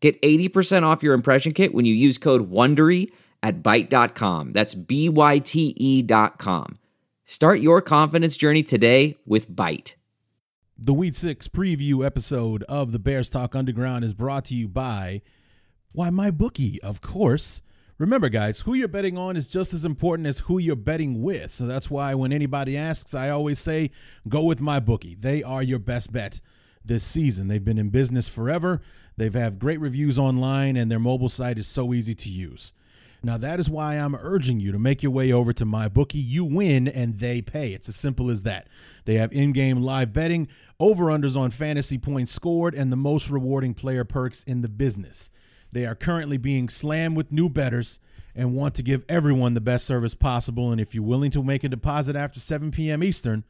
Get 80% off your impression kit when you use code WONDERY at Byte.com. That's BYTE.com. Start your confidence journey today with Byte. The Week 6 preview episode of the Bears Talk Underground is brought to you by, why, MyBookie, of course. Remember, guys, who you're betting on is just as important as who you're betting with. So that's why when anybody asks, I always say, go with MyBookie. They are your best bet this season. They've been in business forever. They've had great reviews online, and their mobile site is so easy to use. Now, that is why I'm urging you to make your way over to MyBookie. You win, and they pay. It's as simple as that. They have in-game live betting, over-unders on fantasy points scored, and the most rewarding player perks in the business. They are currently being slammed with new bettors and want to give everyone the best service possible. And if you're willing to make a deposit after 7 p.m. Eastern,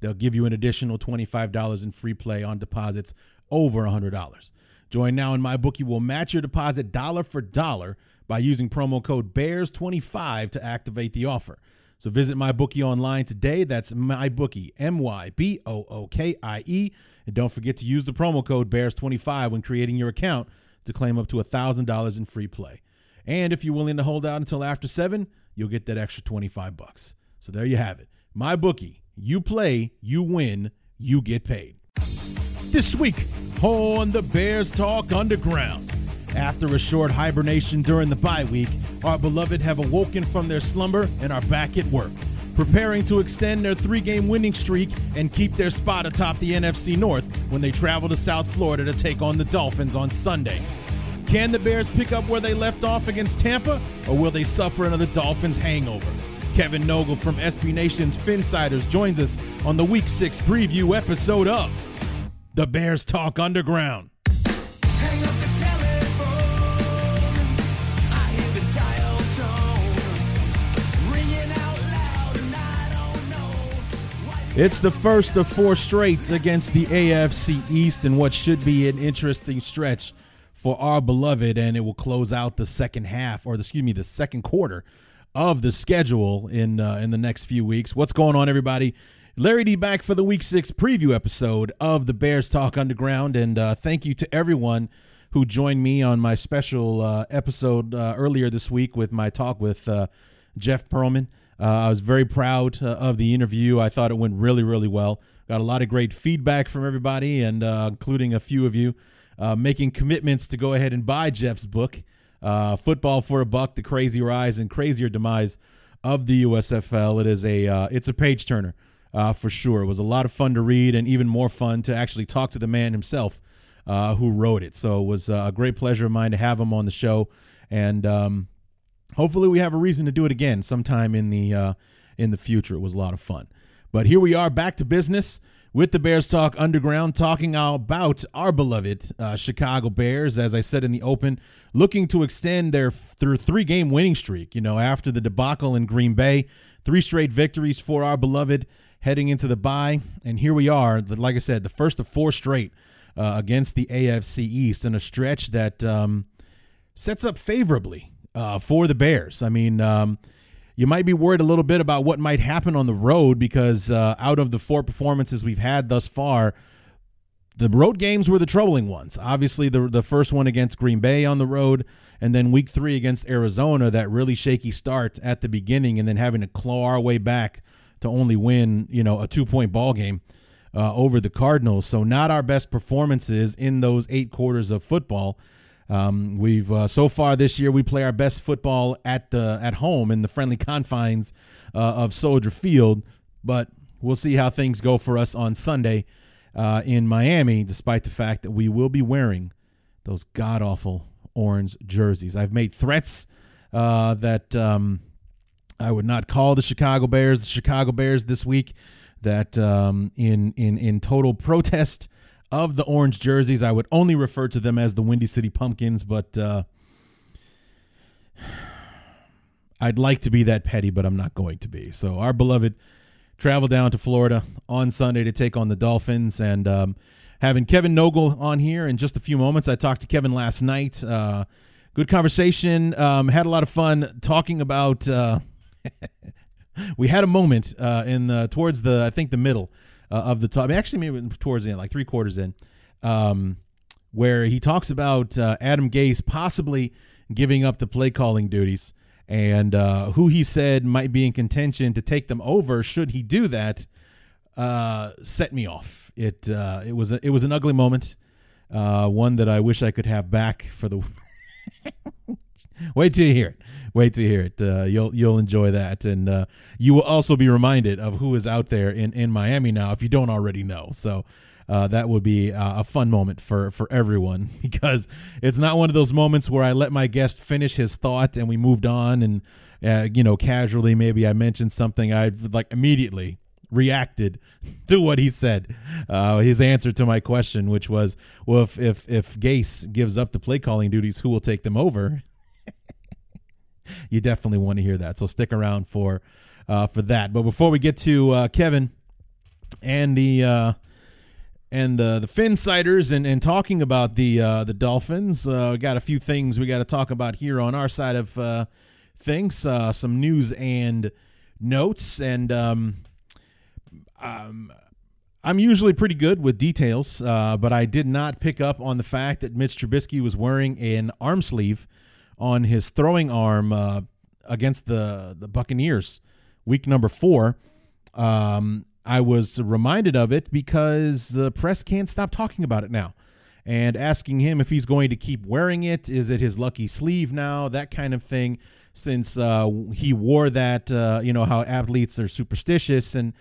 they'll give you an additional $25 in free play on deposits over $100. Join now and MyBookie will match your deposit dollar for dollar by using promo code BEARS25 to activate the offer. So visit MyBookie online today. That's MyBookie, MyBookie. And don't forget to use the promo code BEARS25 when creating your account to claim up to $1,000 in free play. And if you're willing to hold out until after 7, you'll get that extra $25. So there you have it. MyBookie, you play, you win, you get paid. This week on the Bears Talk Underground, after a short hibernation during the bye week, our beloved have awoken from their slumber and are back at work, preparing to extend their 3-game winning streak and keep their spot atop the NFC North when they travel to South Florida to take on the Dolphins on Sunday. Can the Bears pick up where they left off against Tampa, or will they suffer another Dolphins hangover? Kevin Nogle from SB Nation's Phinsiders joins us on the Week 6 preview episode of The Bears Talk Underground. It's the first of 4 straight against the AFC East in what should be an interesting stretch for our beloved, and it will close out the second half, or the second quarter of the schedule in the next few weeks. What's going on, everybody? Larry D back for the Week 6 preview episode of the Bears Talk Underground, and thank you to everyone who joined me on my special episode earlier this week with my talk with Jeff Perlman. I was very proud of the interview. I thought it went really, really well. Got a lot of great feedback from everybody, and including a few of you making commitments to go ahead and buy Jeff's book, Football for a Buck, The Crazy Rise and Crazier Demise of the USFL. It's a page-turner for sure. It was a lot of fun to read and even more fun to actually talk to the man himself who wrote it. So it was a great pleasure of mine to have him on the show, and hopefully we have a reason to do it again sometime in the future. It was a lot of fun. But here we are back to business with the Bears Talk Underground, talking about our beloved Chicago Bears, as I said in the open, looking to extend their 3-game winning streak, after the debacle in Green Bay. 3 straight victories for our beloved heading into the bye. And here we are, like I said, the first of 4 straight against the AFC East in a stretch that sets up favorably for the Bears. I mean, you might be worried a little bit about what might happen on the road because out of the 4 performances we've had thus far, the road games were the troubling ones. Obviously, the first one against Green Bay on the road, and then week 3 against Arizona, that really shaky start at the beginning, and then having to claw our way back to only win, a 2-point ball game over the Cardinals. So not our best performances in those 8 quarters of football. We've so far this year we play our best football at home in the friendly confines of Soldier Field, but we'll see how things go for us on Sunday in Miami, despite the fact that we will be wearing those god-awful orange jerseys. I've made threats that I would not call the Chicago Bears this week, that in total protest of the orange jerseys, I would only refer to them as the Windy City Pumpkins, but I'd like to be that petty, but I'm not going to be. So our beloved travel down to Florida on Sunday to take on the Dolphins, and having Kevin Nogle on here in just a few moments. I talked to Kevin last night. Good conversation. Had a lot of fun talking about we had a moment towards the, I think, the middle of the top. Actually, maybe towards the end, like three quarters in, where he talks about Adam Gase possibly giving up the play calling duties, and who he said might be in contention to take them over should he do that. Set me off. It was an ugly moment, one that I wish I could have back for the. Wait till you hear it. You'll enjoy that, and you will also be reminded of who is out there in Miami now if you don't already know. So. That would be a fun moment for everyone, because it's not one of those moments where I let my guest finish his thought and we moved on and, casually, maybe I mentioned something. I've immediately reacted to what he said, his answer to my question, which was, well, if Gase gives up the play calling duties, who will take them over? You definitely want to hear that. So stick around for that. But before we get to Kevin and the Phinsiders and talking about the Dolphins, got a few things we got to talk about here on our side of things, some news and notes, and I'm usually pretty good with details, but I did not pick up on the fact that Mitch Trubisky was wearing an arm sleeve on his throwing arm against the Buccaneers, week number 4. I was reminded of it because the press can't stop talking about it now, and asking him if he's going to keep wearing it. Is it his lucky sleeve now? That kind of thing, since he wore that, how athletes are superstitious and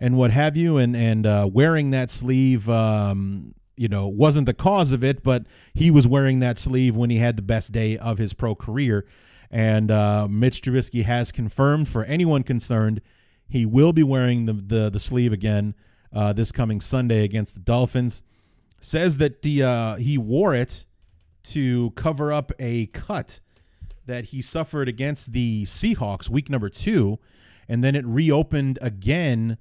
what have you, and wearing that sleeve, wasn't the cause of it, but he was wearing that sleeve when he had the best day of his pro career. And Mitch Trubisky has confirmed, for anyone concerned, he will be wearing the sleeve again this coming Sunday against the Dolphins. Says that he wore it to cover up a cut that he suffered against the Seahawks week number 2, and then it reopened again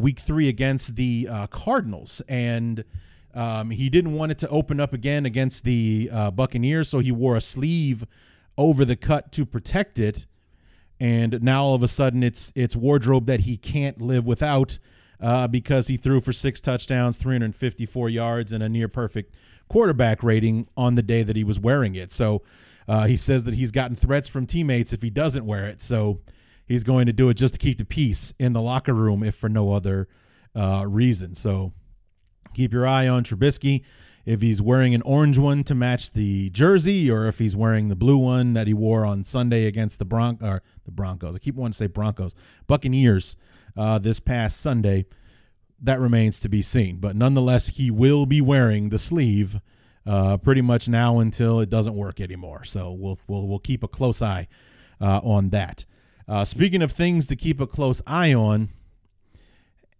week 3 against the Cardinals. And he didn't want it to open up again against the Buccaneers, so he wore a sleeve over the cut to protect it. And now all of a sudden it's wardrobe that he can't live without because he threw for 6 touchdowns, 354 yards, and a near perfect quarterback rating on the day that he was wearing it. So he says that he's gotten threats from teammates if he doesn't wear it. So he's going to do it just to keep the peace in the locker room, if for no other reason. So keep your eye on Trubisky. If he's wearing an orange one to match the jersey, or if he's wearing the blue one that he wore on Sunday against the Broncos. I keep wanting to say Broncos. Buccaneers this past Sunday. That remains to be seen. But nonetheless, he will be wearing the sleeve pretty much now until it doesn't work anymore. So we'll keep a close eye on that. Speaking of things to keep a close eye on,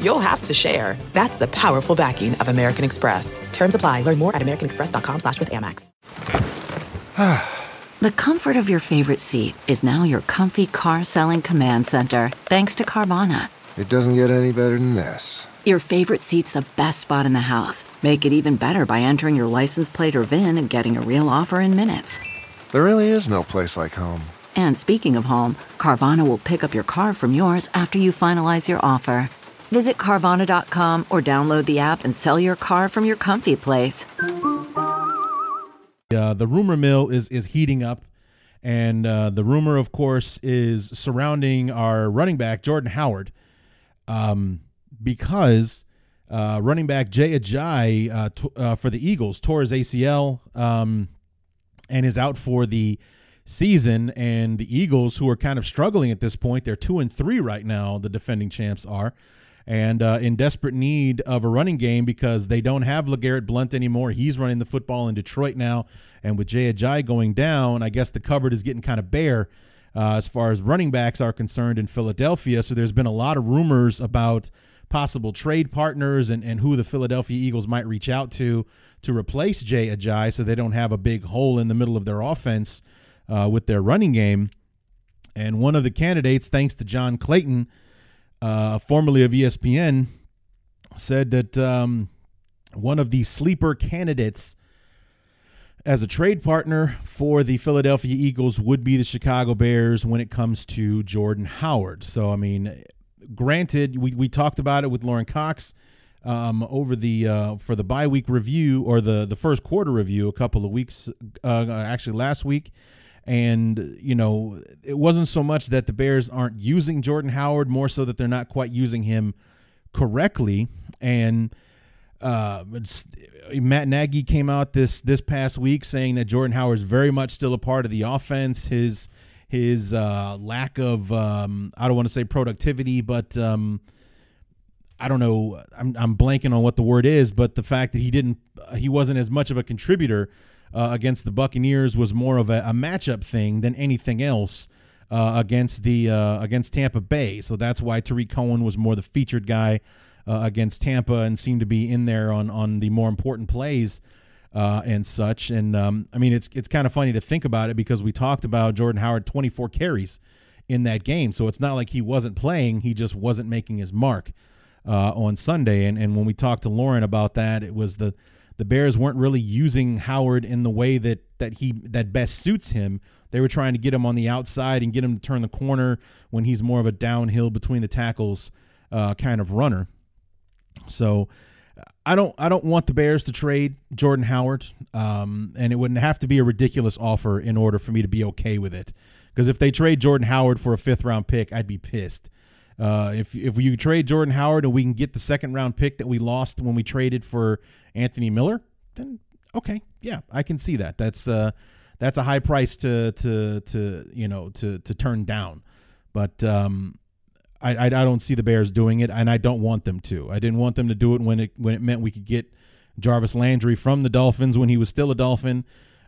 you'll have to share. That's the powerful backing of American Express. Terms apply. Learn more at americanexpress.com/withAmex. The comfort of your favorite seat is now your comfy car selling command center, thanks to Carvana. It doesn't get any better than this. Your favorite seat's the best spot in the house. Make it even better by entering your license plate or VIN and getting a real offer in minutes. There really is no place like home. And speaking of home, Carvana will pick up your car from yours after you finalize your offer. Visit Carvana.com or download the app and sell your car from your comfy place. The rumor mill is heating up, and the rumor, of course, is surrounding our running back, Jordan Howard, because running back Jay Ajayi for the Eagles tore his ACL and is out for the season, and the Eagles, who are kind of struggling at this point, they're 2-3 right now, the defending champs are, and in desperate need of a running game because they don't have LeGarrette Blount anymore. He's running the football in Detroit now, and with Jay Ajayi going down, I guess the cupboard is getting kind of bare as far as running backs are concerned in Philadelphia. So there's been a lot of rumors about possible trade partners and who the Philadelphia Eagles might reach out to replace Jay Ajayi so they don't have a big hole in the middle of their offense with their running game. And one of the candidates, thanks to John Clayton, formerly of ESPN, said that one of the sleeper candidates as a trade partner for the Philadelphia Eagles would be the Chicago Bears when it comes to Jordan Howard. So, I mean, granted, we talked about it with Lauren Cox over the for the bye week review, or the first quarter review a couple of weeks, actually last week. And, you know, it wasn't so much that the Bears aren't using Jordan Howard, more so that they're not quite using him correctly. And Matt Nagy came out this past week saying that Jordan Howard is very much still a part of the offense. His lack of I don't want to say productivity, but I don't know. I'm blanking on what the word is, but the fact that he wasn't as much of a contributor against the Buccaneers was more of a matchup thing than anything else against Tampa Bay. So that's why Tariq Cohen was more the featured guy against Tampa and seemed to be in there on the more important plays and such. And I mean, it's kind of funny to think about it because we talked about Jordan Howard 24 carries in that game. So it's not like he wasn't playing. He just wasn't making his mark on Sunday. And when we talked to Lauren about that, it was the Bears weren't really using Howard in the way that best suits him. They were trying to get him on the outside and get him to turn the corner when he's more of a downhill between the tackles kind of runner. So I don't want the Bears to trade Jordan Howard, and it wouldn't have to be a ridiculous offer in order for me to be okay with it. Because if they trade Jordan Howard for a 5th round pick, I'd be pissed. If you trade Jordan Howard and we can get the 2nd round pick that we lost when we traded for Anthony Miller, then okay, yeah, I can see that. That's a high price to turn down, but I don't see the Bears doing it, and I don't want them to. I didn't want them to do it when it meant we could get Jarvis Landry from the Dolphins when he was still a Dolphin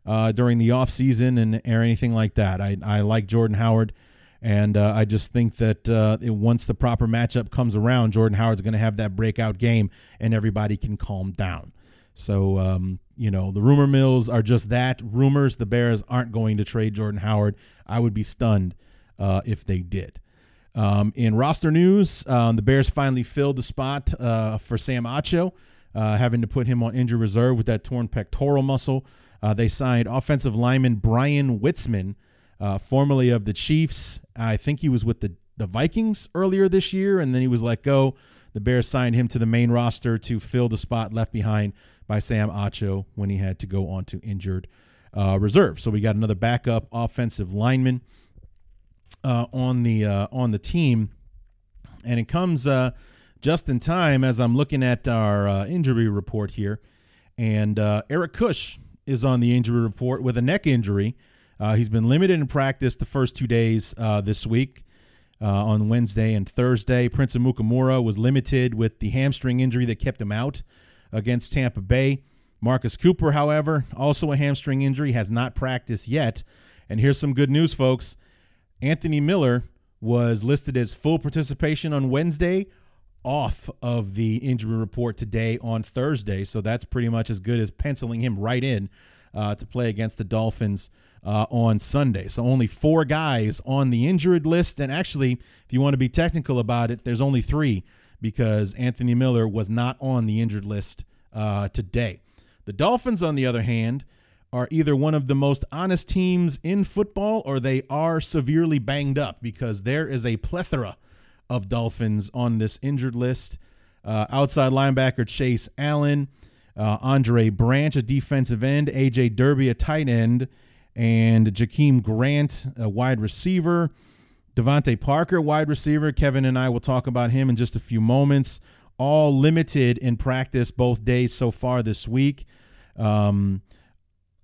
during the offseason and or anything like that. I like Jordan Howard, and I just think that once the proper matchup comes around, Jordan Howard's going to have that breakout game, and everybody can calm down. So, the rumor mills are just that, rumors. The Bears aren't going to trade Jordan Howard. I would be stunned if they did. In roster news, the Bears finally filled the spot for Sam Acho, having to put him on injury reserve with that torn pectoral muscle. They signed offensive lineman Brian Witzman, formerly of the Chiefs. I think he was with the Vikings earlier this year, and then he was let go. The Bears signed him to the main roster to fill the spot left behind by Sam Acho when he had to go on to injured reserve. So we got another backup offensive lineman on the team, and it comes just in time as I'm looking at our injury report here, and Eric Kush is on the injury report with a neck injury. He's been limited in practice the first 2 days this week on Wednesday and Thursday. Prince of Mukamura was limited with the hamstring injury that kept him out against Tampa Bay. Marcus Cooper, however, also a hamstring injury, has not practiced yet. And here's some good news, folks. Anthony Miller was listed as full participation on Wednesday, off of the injury report today on Thursday. So that's pretty much as good as penciling him right in to play against the Dolphins on Sunday. So only 4 guys on the injured list. And actually, if you want to be technical about it, there's only 3 because Anthony Miller was not on the injured list today. The Dolphins, on the other hand, are either one of the most honest teams in football or they are severely banged up, because there is a plethora of Dolphins on this injured list. Outside linebacker Chase Allen, Andre Branch, a defensive end, A.J. Derby, a tight end, and Jakeem Grant, a wide receiver, Devante Parker, wide receiver. Kevin and I will talk about him in just a few moments. All limited in practice both days so far this week.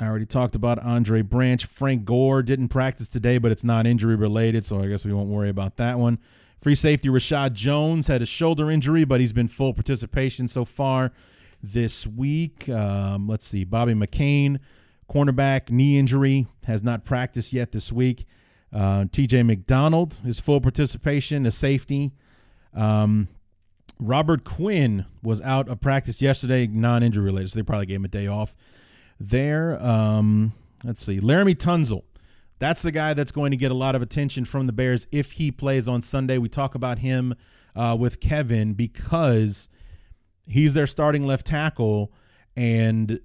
I already talked about Andre Branch. Frank Gore didn't practice today, but it's not injury related, so I guess we won't worry about that one. Free safety Reshad Jones had a shoulder injury, but he's been full participation so far this week. Let's see. Bobby McCain, cornerback, knee injury, has not practiced yet this week. TJ McDonald is full participation, a safety. Robert Quinn was out of practice yesterday, non-injury related, so they probably gave him a day off there. Let's see. Laremy Tunsil. That's the guy that's going to get a lot of attention from the Bears if he plays on Sunday. We talk about him with Kevin because he's their starting left tackle. And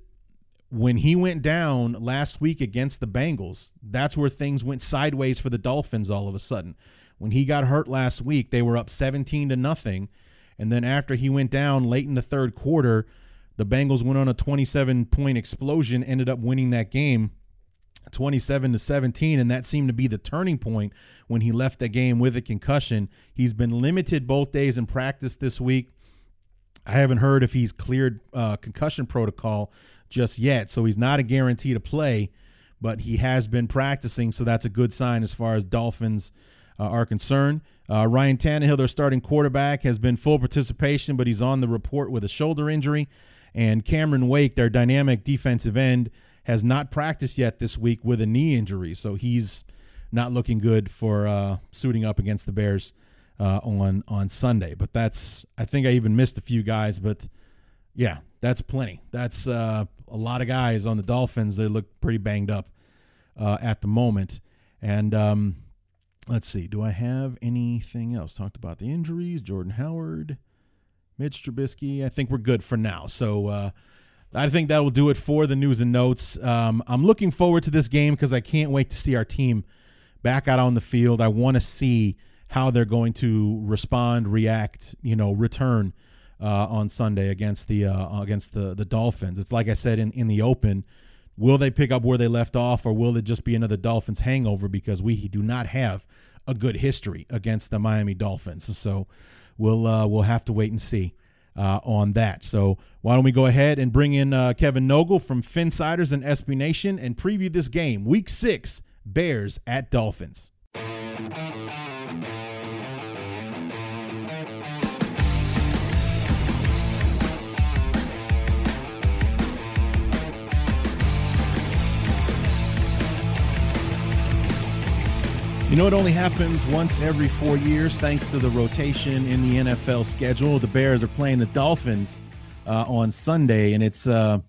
when he went down last week against the Bengals, that's where things went sideways for the Dolphins all of a sudden. When he got hurt last week, they were up 17-0. And then after he went down late in the third quarter, the Bengals went on a 27-point explosion, ended up winning that game 27-17, and that seemed to be the turning point when he left the game with a concussion. He's been limited both days in practice this week. I haven't heard if he's cleared concussion protocol just yet, so he's not a guarantee to play, but he has been practicing, so that's a good sign as far as Dolphins are concerned. Ryan Tannehill, their starting quarterback, has been full participation, but he's on the report with a shoulder injury. And Cameron Wake, their dynamic defensive end, has not practiced yet this week with a knee injury, so he's not looking good for suiting up against the Bears on Sunday. But that's – I think I even missed a few guys, but, yeah, that's plenty. That's a lot of guys on the Dolphins. They look pretty banged up at the moment. And let's see. Do I have anything else? Talked about the injuries, Jordan Howard, Mitch Trubisky. I think we're good for now. So I think that will do it for the news and notes. I'm looking forward to this game because I can't wait to see our team back out on the field. I want to see how they're going to respond, react, return on Sunday against the Dolphins. It's like I said in the open, will they pick up where they left off, or will it just be another Dolphins hangover because we do not have a good history against the Miami Dolphins? So we'll have to wait and see on that. So why don't we go ahead and bring in Kevin Nogle from Phinsiders and SB Nation and preview this game, Week 6, Bears at Dolphins. It only happens once every 4 years thanks to the rotation in the NFL schedule. The Bears are playing the Dolphins on Sunday, and it's a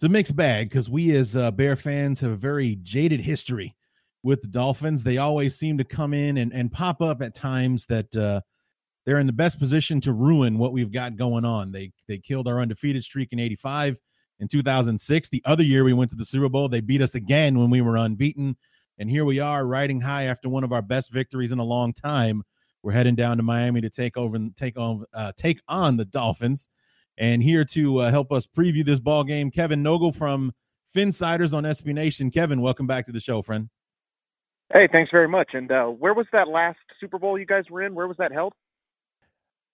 mixed bag because we as Bear fans have a very jaded history with the Dolphins. They always seem to come in and pop up at times that they're in the best position to ruin what we've got going on. They killed our undefeated streak in 85. In 2006, the other year we went to the Super Bowl, they beat us again when we were unbeaten. And here we are riding high after one of our best victories in a long time. We're heading down to Miami to take on the Dolphins. And here to help us preview this ball game, Kevin Nogle from Phinsiders on SB Nation. Kevin, welcome back to the show, friend. Hey, thanks very much. And where was that last Super Bowl you guys were in? Where was that held?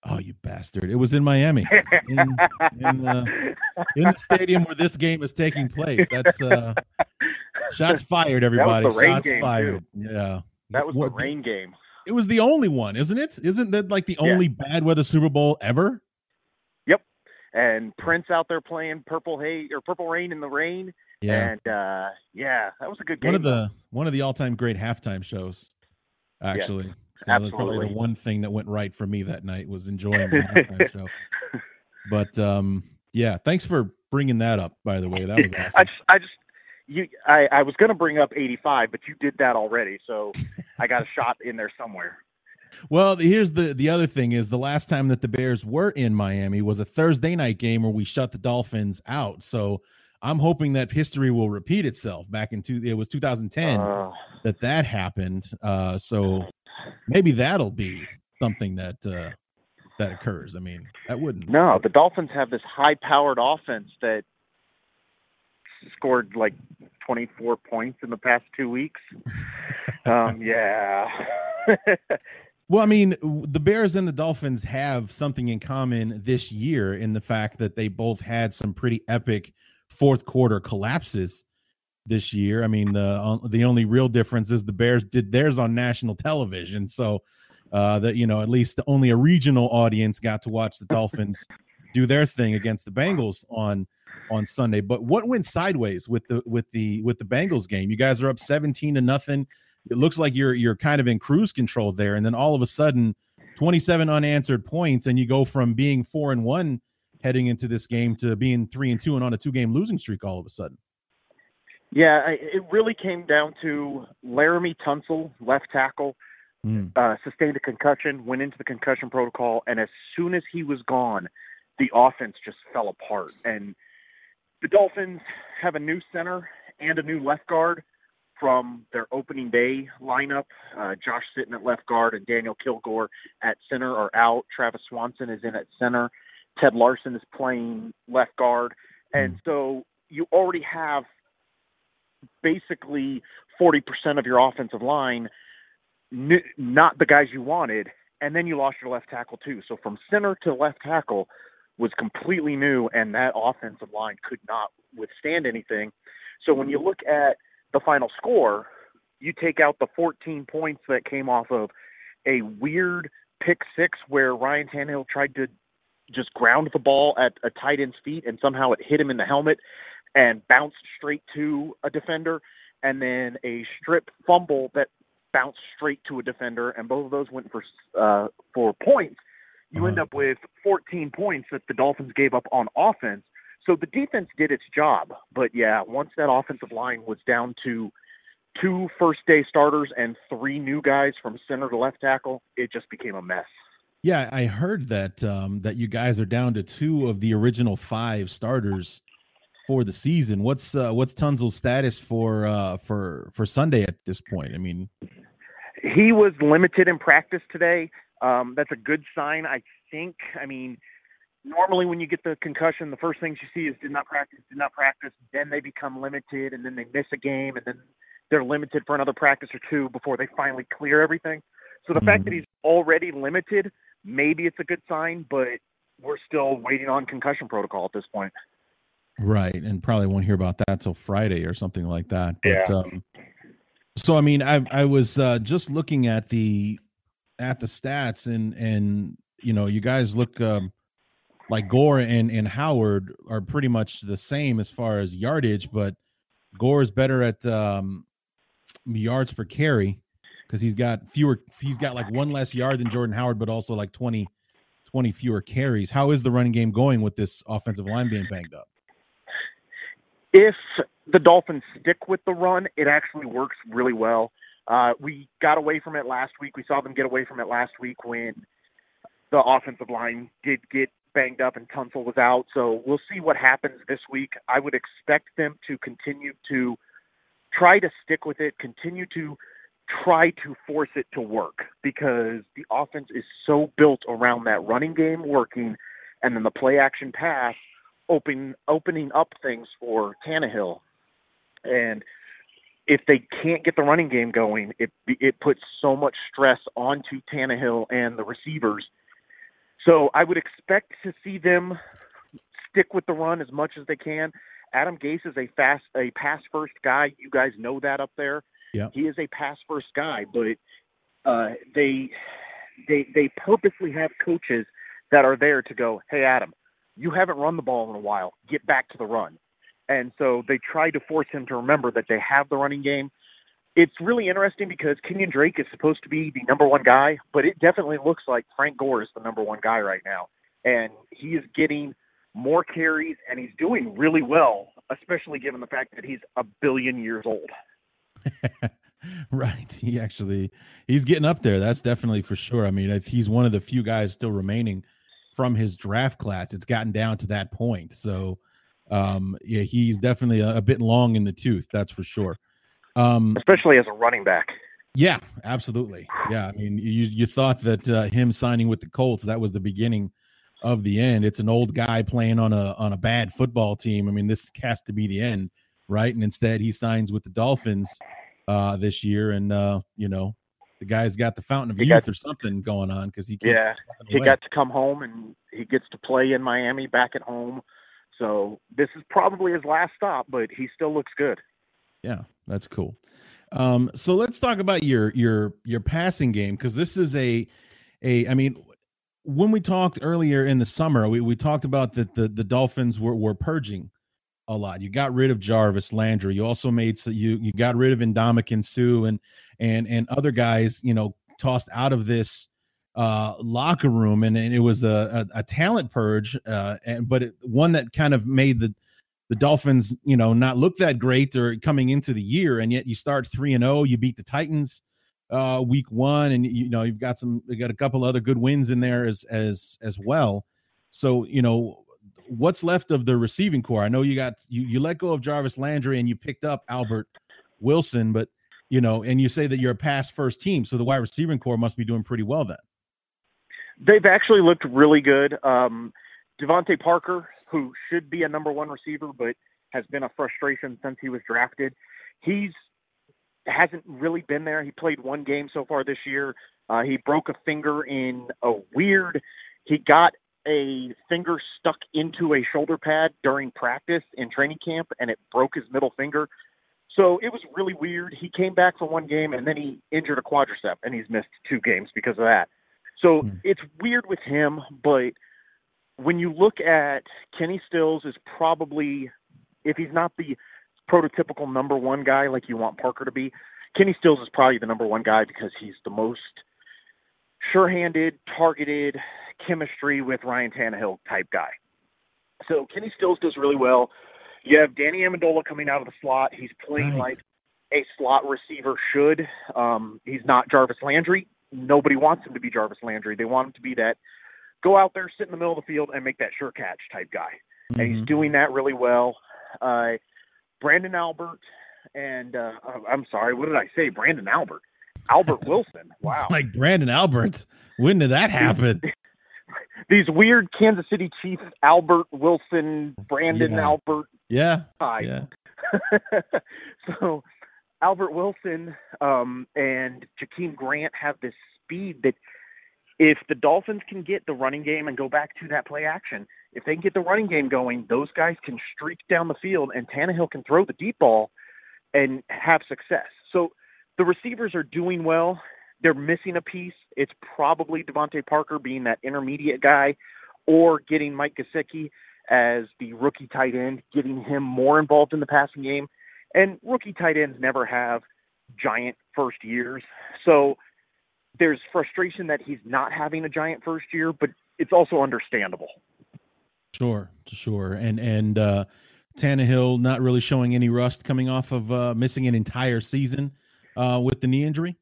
Oh, you bastard. It was in Miami, in the stadium where this game is taking place. That's shots fired, everybody. That was the rain shots game, fired. Too. Yeah. That was the rain game. It was the only one, isn't it? Isn't that like the only bad weather Super Bowl ever? Yep. And Prince out there playing Purple Rain in the rain. Yeah. And that was a good game. One of the all-time great halftime shows, actually. Yeah. So absolutely. That's probably the one thing that went right for me that night was enjoying the halftime show. But thanks for bringing that up. By the way, that was awesome. I was going to bring up 85, but you did that already, so I got a shot in there somewhere. Well, here's the other thing is the last time that the Bears were in Miami was a Thursday night game where we shut the Dolphins out. So I'm hoping that history will repeat itself. Back in it was 2010 that happened. So. Maybe that'll be something that occurs. I mean, that wouldn't. No, the Dolphins have this high-powered offense that scored like 24 points in the past 2 weeks. Well, I mean, the Bears and the Dolphins have something in common this year in the fact that they both had some pretty epic fourth-quarter collapses this year. I mean, the only real difference is the Bears did theirs on national television. So that, you know, at least only a regional audience got to watch the Dolphins do their thing against the Bengals on Sunday. But what went sideways with the Bengals game? You guys are up 17-0. It looks like you're kind of in cruise control there. And then all of a sudden 27 unanswered points, and you go from being 4-1 heading into this game to being 3-2 and on a 2-game losing streak all of a sudden. Yeah, it really came down to Laremy Tunsil, left tackle, sustained a concussion, went into the concussion protocol, and as soon as he was gone, the offense just fell apart. And the Dolphins have a new center and a new left guard from their opening day lineup. Josh Sitton at left guard and Daniel Kilgore at center are out. Travis Swanson is in at center. Ted Larson is playing left guard. And so you already have basically 40% of your offensive line not the guys you wanted, and then you lost your left tackle too. So from center to left tackle was completely new, and that offensive line could not withstand anything. So when you look at the final score, you take out the 14 points that came off of a weird pick six where Ryan Tannehill tried to just ground the ball at a tight end's feet, and somehow it hit him in the helmet and bounced straight to a defender, and then a strip fumble that bounced straight to a defender, and both of those went for points. You end up with 14 points that the Dolphins gave up on offense. So the defense did its job. But, yeah, once that offensive line was down to 2 first-day starters and 3 new guys from center to left tackle, it just became a mess. Yeah, I heard that that you guys are down to 2 of the original 5 starters for the season. What's Tunsil's status for Sunday at this point? I mean, he was limited in practice today. That's a good sign, I think. I mean, normally when you get the concussion, the first things you see is did not practice. Then they become limited, and then they miss a game, and then they're limited for another practice or 2 before they finally clear everything. So the fact that he's already limited, maybe it's a good sign, but we're still waiting on concussion protocol at this point. Right, and probably won't hear about that till Friday or something like that. But, yeah. So I mean, I was just looking at the stats, and you know, you guys look like Gore and Howard are pretty much the same as far as yardage, but Gore is better at yards per carry because he's got like 1 less yard than Jordan Howard, but also like 20 fewer carries. How is the running game going with this offensive line being banged up? If the Dolphins stick with the run, it actually works really well. We got away from it last week. We saw them get away from it last week when the offensive line did get banged up and Tunsil was out. So we'll see what happens this week. I would expect them to continue to try to stick with it, continue to try to force it to work, because the offense is so built around that running game working and then the play-action pass opening up things for Tannehill. And if they can't get the running game going, it puts so much stress onto Tannehill and the receivers. So I would expect to see them stick with the run as much as they can. Adam Gase is a pass-first guy. You guys know that up there. Yep. He is a pass-first guy, but they purposely have coaches that are there to go, hey, Adam, you haven't run the ball in a while. Get back to the run. And so they tried to force him to remember that they have the running game. It's really interesting because Kenyon Drake is supposed to be the number 1 guy, but it definitely looks like Frank Gore is the number 1 guy right now. And he is getting more carries, and he's doing really well, especially given the fact that he's a billion years old. Right. He's getting up there. That's definitely for sure. I mean, if he's one of the few guys still remaining from his draft class, it's gotten down to that point. So, yeah, he's definitely a bit long in the tooth. That's for sure. Especially as a running back. Yeah, absolutely. Yeah. I mean, you thought that him signing with the Colts, that was the beginning of the end. It's an old guy playing on a bad football team. I mean, this has to be the end, right? And instead he signs with the Dolphins this year. And, you know, the guy's got the fountain of youth or something going on because he can't. Yeah, he got to come home, and he gets to play in Miami back at home. So this is probably his last stop, but he still looks good. Yeah, that's cool. So let's talk about your passing game, because this is a I mean, when we talked earlier in the summer, we talked about that the Dolphins were purging a lot. You got rid of Jarvis Landry. You also made so you got rid of Ndamukong Suh and other guys, you know, tossed out of this locker room, and it was a talent purge, but one that kind of made the Dolphins, you know, not look that great or coming into the year. And yet you start 3-0, you beat the Titans week 1, and you know, you got a couple other good wins in there as well. So, you know, what's left of the receiving core? I know you let go of Jarvis Landry and you picked up Albert Wilson, but you know, and you say that you're a pass first team, so the wide receiving core must be doing pretty well then. They've actually looked really good. Devante Parker, who should be a number one receiver, but has been a frustration since he was drafted. He hasn't really been there. He played one game so far this year. He broke a finger in he got a finger stuck into a shoulder pad during practice in training camp, and it broke his middle finger. So it was really weird. He came back for one game, and then he injured a quadricep, and he's missed 2 games because of that. So it's weird with him, but when you look at Kenny Stills is probably, if he's not the prototypical number one guy like you want Parker to be, Kenny Stills is probably the number one guy because he's the most sure-handed, targeted, chemistry with Ryan Tannehill type guy. So Kenny Stills does really well. You have Danny Amendola coming out of the slot. He's playing like a slot receiver should. He's not Jarvis Landry. Nobody wants him to be Jarvis Landry. They want him to be that go out there, sit in the middle of the field, and make that sure catch type guy. Mm-hmm. And he's doing that really well. Brandon Albert and I'm sorry, what did I say? Brandon Albert. Albert Wilson. Wow. It's like Brandon Albert. When did that happen? These weird Kansas City Chiefs, Albert Wilson, Brandon Albert. Yeah. So Albert Wilson and Jakeem Grant have this speed that if the Dolphins can get the running game and go back to that play action, if they can get the running game going, those guys can streak down the field and Tannehill can throw the deep ball and have success. So the receivers are doing well. They're missing a piece. It's probably Devante Parker being that intermediate guy or getting Mike Gesicki as the rookie tight end, getting him more involved in the passing game. And rookie tight ends never have giant first years. So there's frustration that he's not having a giant first year, but it's also understandable. Sure. And Tannehill not really showing any rust coming off of missing an entire season with the knee injury.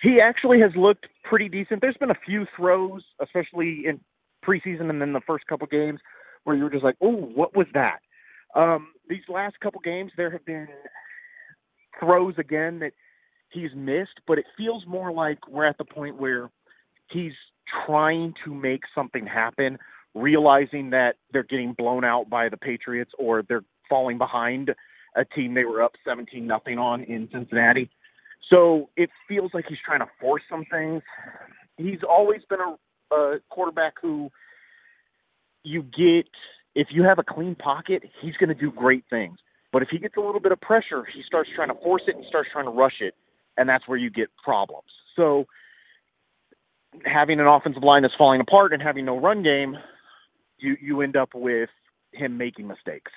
He actually has looked pretty decent. There's been a few throws, especially in preseason and then the first couple games, where you were just like, oh, what was that? These last couple games, there have been throws again that he's missed, but it feels more like we're at the point where he's trying to make something happen, realizing that they're getting blown out by the Patriots or they're falling behind a team they were up 17-0 on in Cincinnati. So it feels like he's trying to force some things. He's always been a quarterback who you get, if you have a clean pocket, he's going to do great things. But if he gets a little bit of pressure, he starts trying to force it and starts trying to rush it. And that's where you get problems. So having an offensive line that's falling apart and having no run game, you end up with him making mistakes.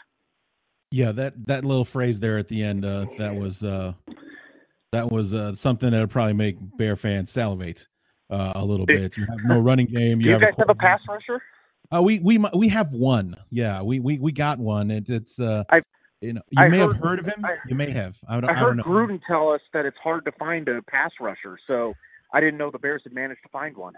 Yeah, that little phrase there at the end, that was something that would probably make Bear fans salivate a little bit. You have no running game. Do you guys have a pass rusher? We have one. Yeah, we got one. It's you may have heard of him. You may have. I heard Gruden tell us that it's hard to find a pass rusher, so I didn't know the Bears had managed to find one.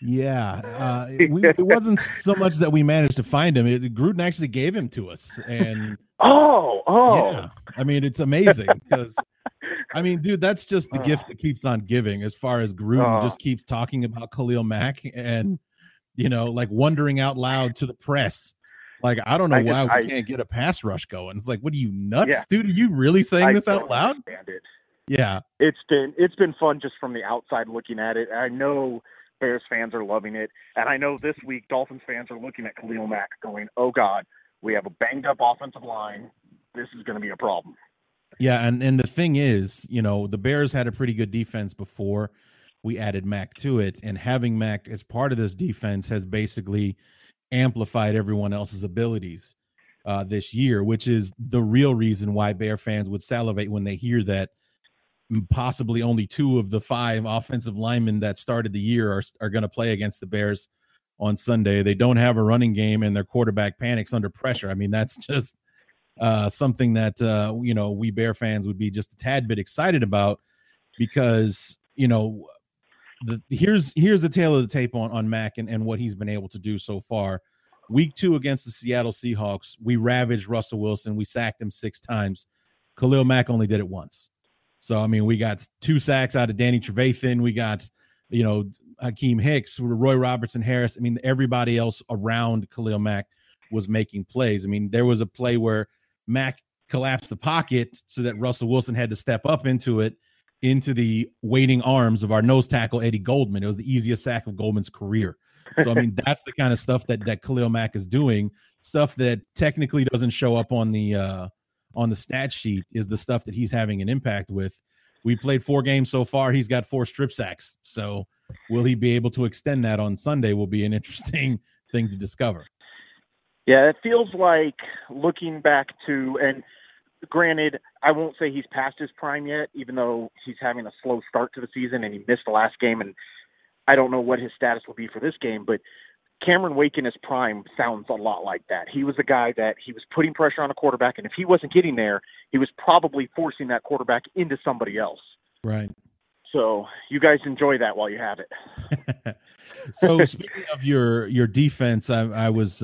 Yeah, it wasn't so much that we managed to find him. Gruden actually gave him to us, and yeah. I mean, it's amazing because. I mean, dude, that's just the gift that keeps on giving as far as Gruden just keeps talking about Khalil Mack and, you know, like wondering out loud to the press. Like, I don't know why we can't get a pass rush going. It's like, what are you, nuts, dude? Are you really saying this out loud? It. Yeah. It's been fun just from the outside looking at it. I know Bears fans are loving it. And I know this week Dolphins fans are looking at Khalil Mack going, oh, God, we have a banged up offensive line. This is going to be a problem. Yeah, and the thing is, you know, the Bears had a pretty good defense before we added Mack to it, and having Mack as part of this defense has basically amplified everyone else's abilities this year, which is the real reason why Bear fans would salivate when they hear that possibly only 2 of the 5 offensive linemen that started the year are going to play against the Bears on Sunday. They don't have a running game, and their quarterback panics under pressure. I mean, that's just something that, you know, we Bear fans would be just a tad bit excited about because, you know, here's the tail of the tape on Mack and what he's been able to do so far. Week 2 against the Seattle Seahawks, we ravaged Russell Wilson. We sacked him 6 times. Khalil Mack only did it once. So, I mean, we got 2 sacks out of Danny Trevathan. We got, you know, Hakeem Hicks, Roy Robertson Harris. I mean, everybody else around Khalil Mack was making plays. I mean, there was a play where Mack collapsed the pocket so that Russell Wilson had to step up into it, into the waiting arms of our nose tackle, Eddie Goldman. It was the easiest sack of Goldman's career. So, I mean, that's the kind of stuff that Khalil Mack is doing, stuff that technically doesn't show up on the stat sheet is the stuff that he's having an impact with. We played 4 games so far. He's got 4 strip sacks. So will he be able to extend that on Sunday will be an interesting thing to discover. Yeah, it feels like looking back to, and granted, I won't say he's past his prime yet, even though he's having a slow start to the season and he missed the last game. And I don't know what his status will be for this game, but Cameron Wake in his prime sounds a lot like that. He was a guy that he was putting pressure on a quarterback, and if he wasn't getting there, he was probably forcing that quarterback into somebody else. Right. So you guys enjoy that while you have it. So speaking of your defense, I was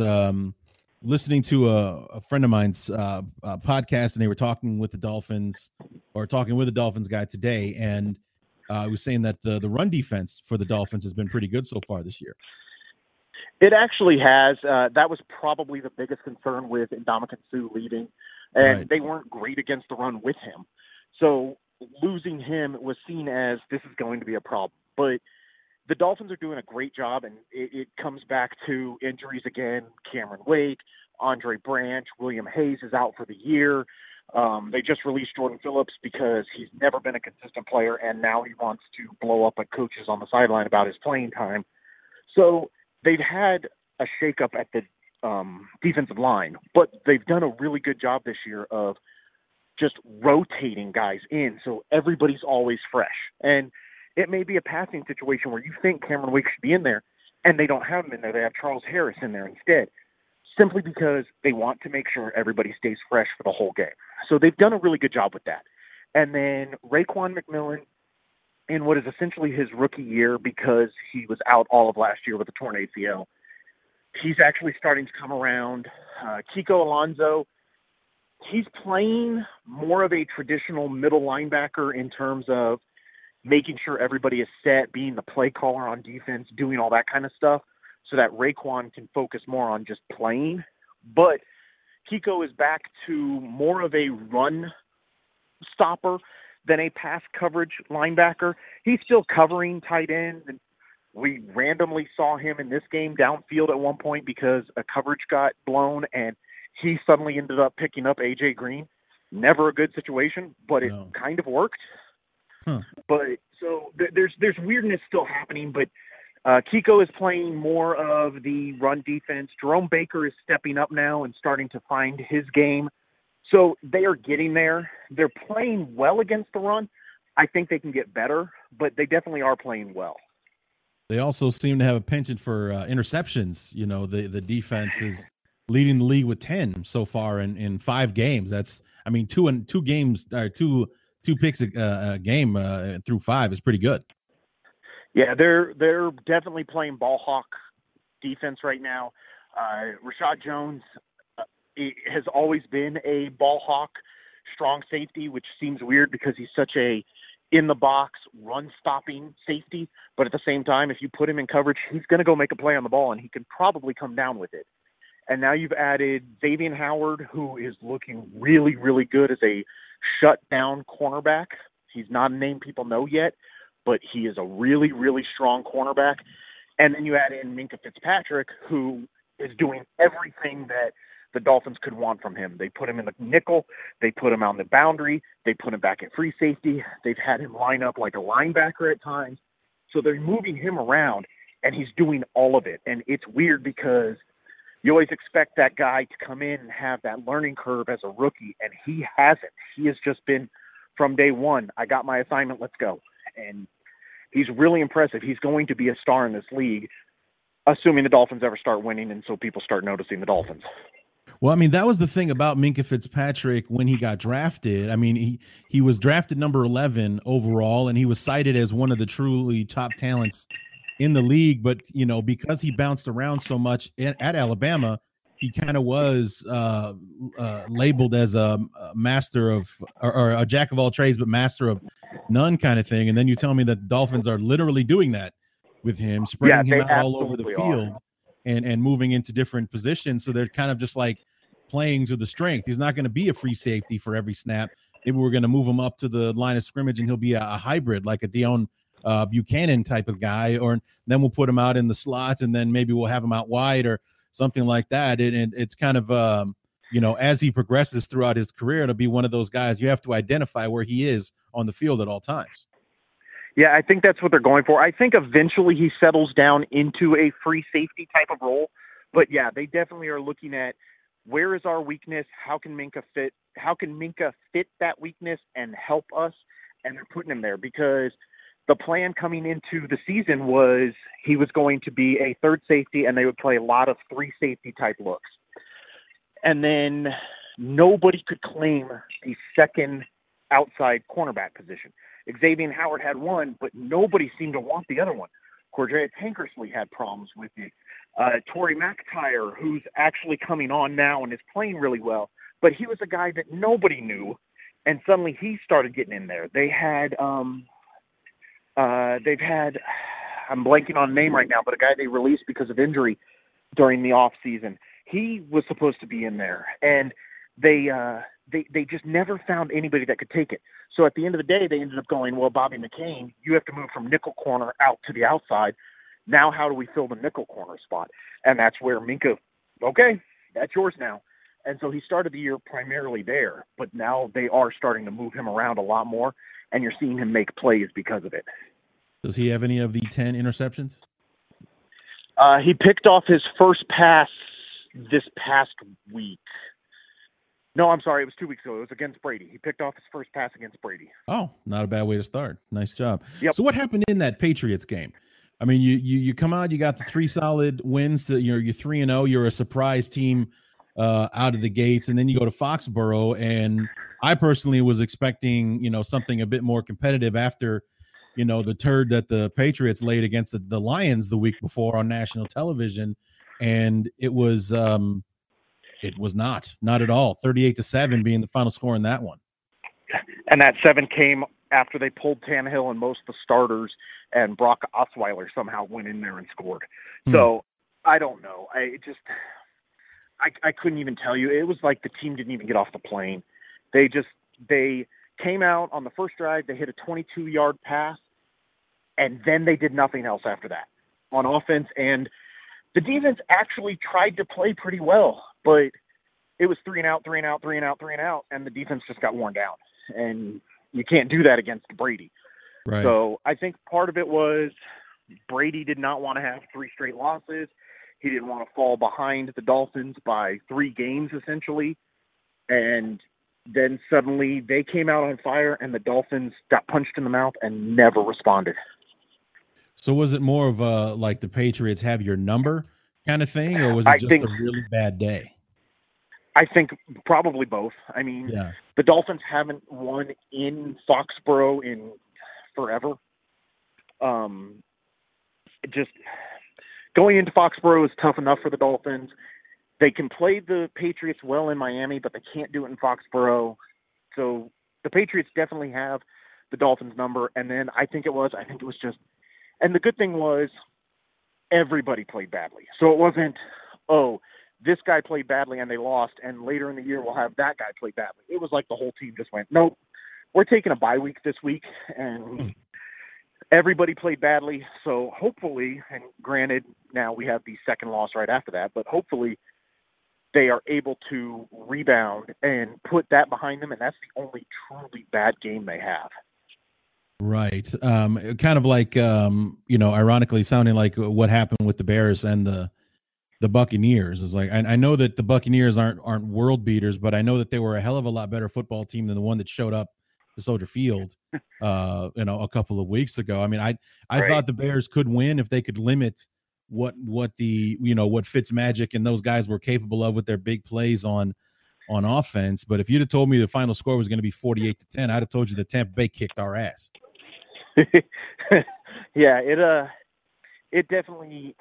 listening to a friend of mine's podcast, and they were talking with the Dolphins guy today. And I was saying that the run defense for the Dolphins has been pretty good so far this year. It actually has. That was probably the biggest concern with Ndamukong Suh leaving, and right. They weren't great against the run with him. So losing him was seen as this is going to be a problem. But the Dolphins are doing a great job, and it comes back to injuries again. Cameron Wake, Andre Branch, William Hayes is out for the year. They just released Jordan Phillips because he's never been a consistent player, and now he wants to blow up at coaches on the sideline about his playing time. So they've had a shakeup at the defensive line, but they've done a really good job this year of just rotating guys in, so everybody's always fresh. And it may be a passing situation where you think Cameron Wake should be in there, and they don't have him in there. They have Charles Harris in there instead, simply because they want to make sure everybody stays fresh for the whole game. So they've done a really good job with that. And then Raekwon McMillan, in what is essentially his rookie year because he was out all of last year with a torn ACL, he's actually starting to come around. Kiko Alonso, he's playing more of a traditional middle linebacker in terms of making sure everybody is set, being the play caller on defense, doing all that kind of stuff, so that Raekwon can focus more on just playing. But Kiko is back to more of a run stopper than a pass coverage linebacker. He's still covering tight ends, and we randomly saw him in this game downfield at one point because a coverage got blown, and he suddenly ended up picking up A.J. Green. Never a good situation, but it kind of worked. Huh. But so there's weirdness still happening, but Kiko is playing more of the run defense. Jerome Baker is stepping up now and starting to find his game. So they are getting there. They're playing well against the run. I think they can get better, but they definitely are playing well. They also seem to have a penchant for interceptions. You know, the defense is leading the league with 10 so far in 5 games. That's, I mean, two games or two picks a game through 5 is pretty good. Yeah, they're definitely playing ball hawk defense right now. Reshad Jones has always been a ball hawk, strong safety, which seems weird because he's such a in-the-box, run-stopping safety. But at the same time, if you put him in coverage, he's going to go make a play on the ball, and he can probably come down with it. And now you've added Jordan Howard, who is looking really, really good as a shutdown cornerback. He's not a name people know yet, but he is a really, really strong cornerback. And then you add in Minka Fitzpatrick, who is doing everything that the Dolphins could want from him. They put him in the nickel. They put him on the boundary. They put him back at free safety. They've had him line up like a linebacker at times. So they're moving him around, and he's doing all of it. And it's weird because you always expect that guy to come in and have that learning curve as a rookie, and he hasn't. He has just been from day one, I got my assignment, let's go. And he's really impressive. He's going to be a star in this league, assuming the Dolphins ever start winning, and so people start noticing the Dolphins. Well, I mean, that was the thing about Minka Fitzpatrick when he got drafted. I mean, he was drafted number 11 overall, and he was cited as one of the truly top talents in the league. But, you know, because he bounced around so much at Alabama, he kind of was labeled as a master of or a jack of all trades, but master of none kind of thing. And then you tell me that the Dolphins are literally doing that with him, spreading him out all over the field and moving into different positions. So they're kind of just like playing to the strength. He's not going to be a free safety for every snap. Maybe we're going to move him up to the line of scrimmage and he'll be a hybrid, like a Deion Buchanan type of guy, or then we'll put him out in the slots and then maybe we'll have him out wide or something like that. And it's kind of, you know, as he progresses throughout his career, it'll be one of those guys you have to identify where he is on the field at all times. Yeah, I think that's what they're going for. I think eventually he settles down into a free safety type of role. But, yeah, they definitely are looking at where is our weakness, how can Minka fit that weakness and help us, and they're putting him there because the plan coming into the season was he was going to be a third safety and they would play a lot of three safety type looks. And then nobody could claim the second outside cornerback position. Xavier Howard had one, but nobody seemed to want the other one. Cordray Tankersley had problems with it. Torrey McIntyre, who's actually coming on now and is playing really well, but he was a guy that nobody knew, and suddenly he started getting in there. They had, I'm blanking on name right now, but a guy they released because of injury during the off season. He was supposed to be in there, and they just never found anybody that could take it. So at the end of the day, they ended up going, well, Bobby McCain, you have to move from nickel corner out to the outside. Now how do we fill the nickel corner spot? And that's where Minka, okay, that's yours now. And so he started the year primarily there, but now they are starting to move him around a lot more, and you're seeing him make plays because of it. Does he have any of the 10 interceptions? He picked off his first pass this past week. No, I'm sorry. It was 2 weeks ago. It was against Brady. He picked off his first pass against Brady. Oh, not a bad way to start. Nice job. Yep. So what happened in that Patriots game? I mean, you come out, you got the three solid wins. You're 3-0. You're a surprise team out of the gates. And then you go to Foxborough. And I personally was expecting, you know, something a bit more competitive after, you know, the turd that the Patriots laid against the Lions the week before on national television. And it was not at all. 38-7 being the final score in that one. And that 7 came after they pulled Tannehill and most of the starters, and Brock Osweiler somehow went in there and scored. So I don't know. I couldn't even tell you. It was like the team didn't even get off the plane. They came out on the first drive. They hit a 22-yard pass, and then they did nothing else after that on offense. And the defense actually tried to play pretty well, but it was three and out, and the defense just got worn down. And you can't do that against Brady. Right. So I think part of it was Brady did not want to have three straight losses. He didn't want to fall behind the Dolphins by 3 games, essentially. And then suddenly they came out on fire, and the Dolphins got punched in the mouth and never responded. So was it more of a, like the Patriots have your number kind of thing, or was it just a really bad day? I think probably both. I mean, The Dolphins haven't won in Foxborough in forever. Just going into Foxborough is tough enough for the Dolphins. They can play the Patriots well in Miami, but they can't do it in Foxborough. So the Patriots definitely have the Dolphins' number. And then I think it was just – and the good thing was – everybody played badly. So it wasn't, oh, this guy played badly and they lost, and later in the year we'll have that guy play badly. It was like the whole team just went, nope, we're taking a bye week this week, and everybody played badly. So hopefully, and granted, now we have the second loss right after that, but hopefully they are able to rebound and put that behind them, and that's the only truly bad game they have. Right. Kind of like, you know, ironically sounding like what happened with the Bears and the Buccaneers. Is like, I know that the Buccaneers aren't world beaters, but I know that they were a hell of a lot better football team than the one that showed up to Soldier Field, you know, a couple of weeks ago. I mean, I thought the Bears could win if they could limit what the, you know, what Fitzmagic and those guys were capable of with their big plays on offense. But if you'd have told me the final score was going to be 48-10, I'd have told you that Tampa Bay kicked our ass. Yeah, it definitely,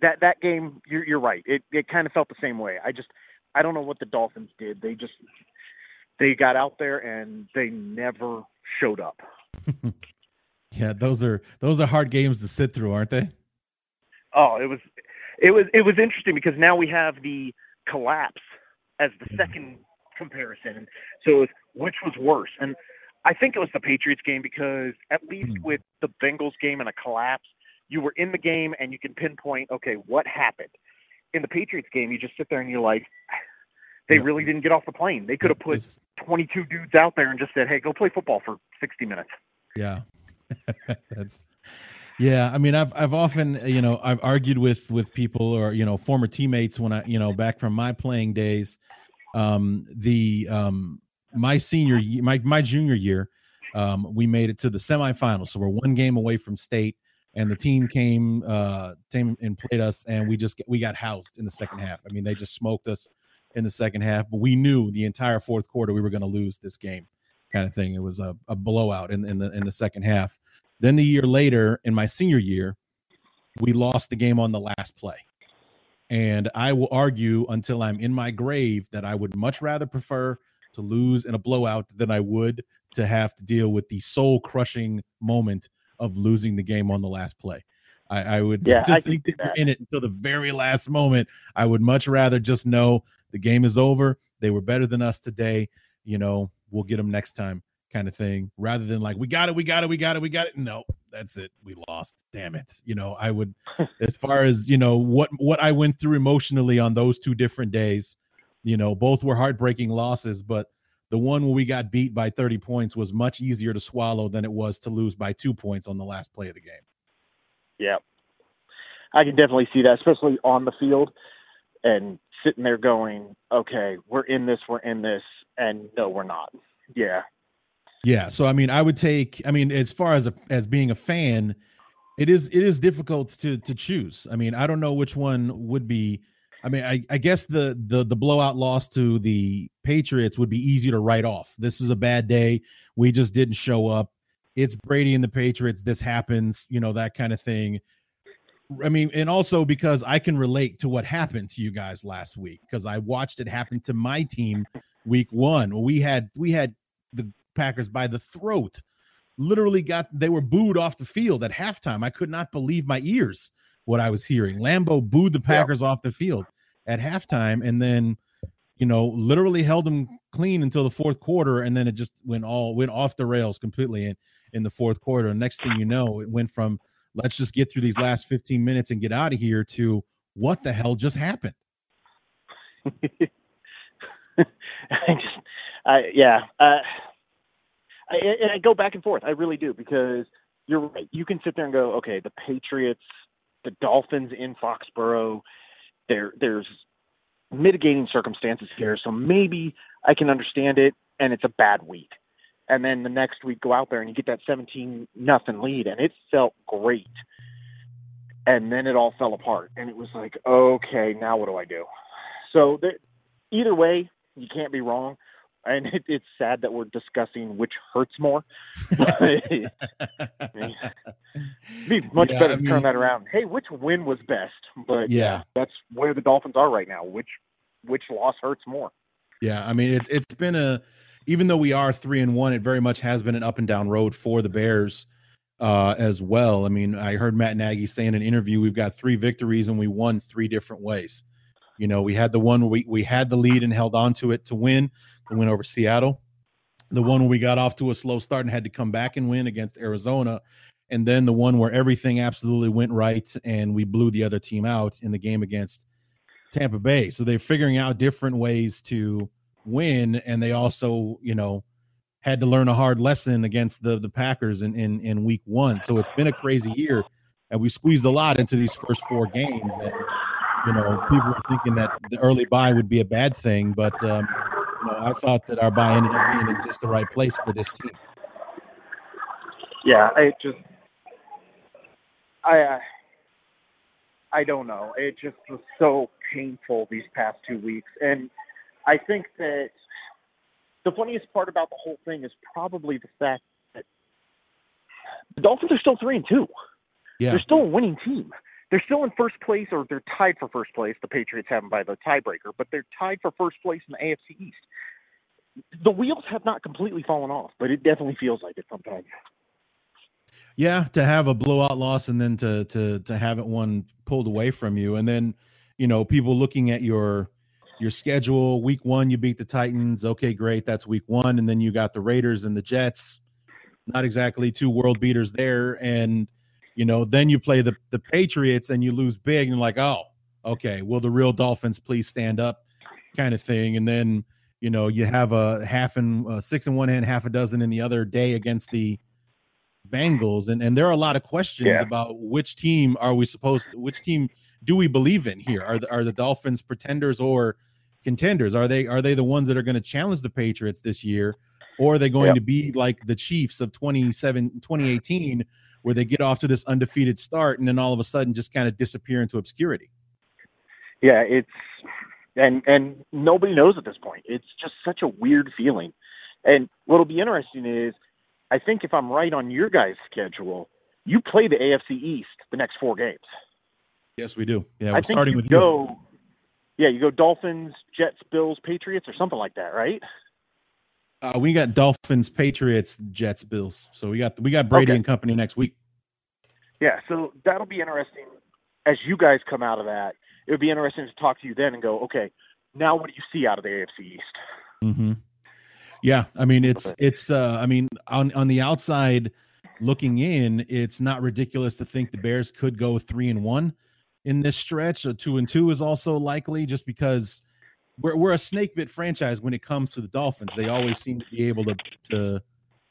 that game, you're right. It kind of felt the same way. I don't know what the Dolphins did. They got out there and they never showed up. Yeah, those are hard games to sit through, aren't they? Oh, it was interesting because now we have the collapse as the second comparison. So it was, which was worse? And I think it was the Patriots game, because at least with the Bengals game and a collapse, you were in the game and you can pinpoint, okay, what happened? In the Patriots game, you just sit there and you're like, they really didn't get off the plane. They could have put 22 dudes out there and just said, hey, go play football for 60 minutes. Yeah. Yeah, I mean, I've often, you know, I've argued with people, or, you know, former teammates when I, you know, back from my playing days, my junior year, we made it to the semifinals. So we're one game away from state, and the team came and played us, and we got housed in the second half. I mean, they just smoked us in the second half, but we knew the entire fourth quarter we were going to lose this game, kind of thing. It was a blowout in the second half. Then the year later, in my senior year, we lost the game on the last play. And I will argue until I'm in my grave that I would much rather prefer to lose in a blowout than I would to have to deal with the soul-crushing moment of losing the game on the last play. I would think that we're in it until the very last moment. I would much rather just know the game is over. They were better than us today. You know, we'll get them next time, kind of thing, rather than like, we got it. No, that's it. We lost. Damn it. You know, I would, as far as, you know, what I went through emotionally on those two different days, you know, both were heartbreaking losses, but the one where we got beat by 30 points was much easier to swallow than it was to lose by 2 points on the last play of the game. Yeah. I can definitely see that, especially on the field and sitting there going, okay, we're in this. And no, we're not. Yeah. Yeah, so I mean, as far as being a fan, it is difficult to choose. I mean, I don't know which one would be. I mean, I guess the blowout loss to the Patriots would be easy to write off. This was a bad day. We just didn't show up. It's Brady and the Patriots. This happens, you know, that kind of thing. I mean, and also because I can relate to what happened to you guys last week, because I watched it happen to my team week one. We had the Packers by the throat, literally they were booed off the field at halftime. I could not believe my ears what I was hearing. Lambeau booed the Packers off the field at halftime, and then, you know, literally held them clean until the fourth quarter, and then it just went off the rails completely in the fourth quarter. And next thing you know, it went from let's just get through these last 15 minutes and get out of here to what the hell just happened. I go back and forth. I really do, because you're right. You can sit there and go, okay, the Patriots, the Dolphins in Foxborough, there's mitigating circumstances here, so maybe I can understand it, and it's a bad week. And then the next week, go out there and you get that 17-0 lead, and it felt great. And then it all fell apart, and it was like, okay, now what do I do? So either way, you can't be wrong. And it's sad that we're discussing which hurts more. It'd be much better to turn that around. Hey, which win was best? But yeah, that's where the Dolphins are right now. Which loss hurts more? Yeah, I mean, it's been even though we are 3-1, it very much has been an up and down road for the Bears as well. I mean, I heard Matt Nagy say in an interview, we've got three victories and we won three different ways. You know, we had the one where we had the lead and held on to it to win. We went over Seattle. The one where we got off to a slow start and had to come back and win against Arizona. And then the one where everything absolutely went right and we blew the other team out in the game against Tampa Bay. So they're figuring out different ways to win, and they also, you know, had to learn a hard lesson against the Packers in week one. So it's been a crazy year, and we squeezed a lot into these first four games. And, you know, people were thinking that the early bye would be a bad thing, but you know, I thought that our bye ended up being in just the right place for this team. Yeah, I don't know. It just was so painful these past 2 weeks. And I think that the funniest part about the whole thing is probably the fact that the Dolphins are still 3-2. Yeah. They're still a winning team. They're still in first place, or they're tied for first place. The Patriots have them by the tiebreaker, but they're tied for first place in the AFC East. The wheels have not completely fallen off, but it definitely feels like it sometimes. Yeah, to have a blowout loss and then to have it one pulled away from you. And then, you know, people looking at your schedule. Week one, you beat the Titans. Okay, great. That's week one. And then you got the Raiders and the Jets. Not exactly two world beaters there. And, you know, then you play the Patriots and you lose big. And you're like, oh, okay, will the real Dolphins please stand up kind of thing. And then, you know, you have a half and six in one hand, half a dozen in the other day against the Bengals, and there are a lot of questions about which team are we supposed to, which team do we believe in here? Are the Dolphins pretenders or contenders? Are they the ones that are going to challenge the Patriots this year, or are they going to be like the Chiefs of 2018 where they get off to this undefeated start and then all of a sudden just kind of disappear into obscurity? Yeah, it's and nobody knows at this point. It's just such a weird feeling. And what'll be interesting is, I think if I'm right on your guys' schedule, you play the AFC East the next four games. Yes, we do. Yeah, we're starting with you. Yeah, you go Dolphins, Jets, Bills, Patriots, or something like that, right? We got Dolphins, Patriots, Jets, Bills. So we got Brady and company next week. Yeah, so that'll be interesting. As you guys come out of that, it would be interesting to talk to you then and go, okay, now what do you see out of the AFC East? Mm-hmm. Yeah, I mean, on the outside looking in, it's not ridiculous to think the Bears could go 3-1 in this stretch. A 2-2 is also likely, just because we're a snake bit franchise when it comes to the Dolphins. They always seem to be able to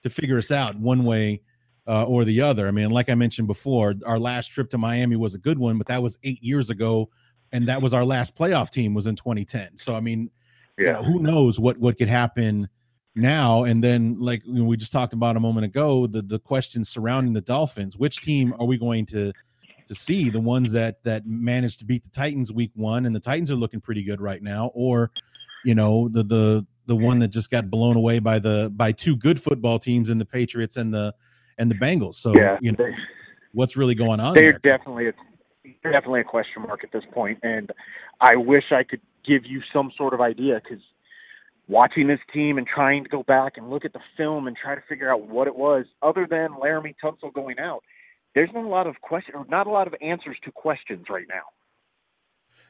figure us out one way or the other. I mean, like I mentioned before, our last trip to Miami was a good one, but that was 8 years ago, and that was our last playoff team was in 2010. So I mean, you know, who knows what could happen now. And then, like we just talked about a moment ago, the questions surrounding the Dolphins, which team are we going to see? The ones that managed to beat the Titans week one, and the Titans are looking pretty good right now, or, you know, the one that just got blown away by two good football teams in the Patriots and the Bengals. So you know, what's really going on? They're definitely a question mark at this point, and I wish I could give you some sort of idea, because watching this team and trying to go back and look at the film and try to figure out what it was, other than Laremy Tunsil going out, there's not a lot of questions, or not a lot of answers to questions right now.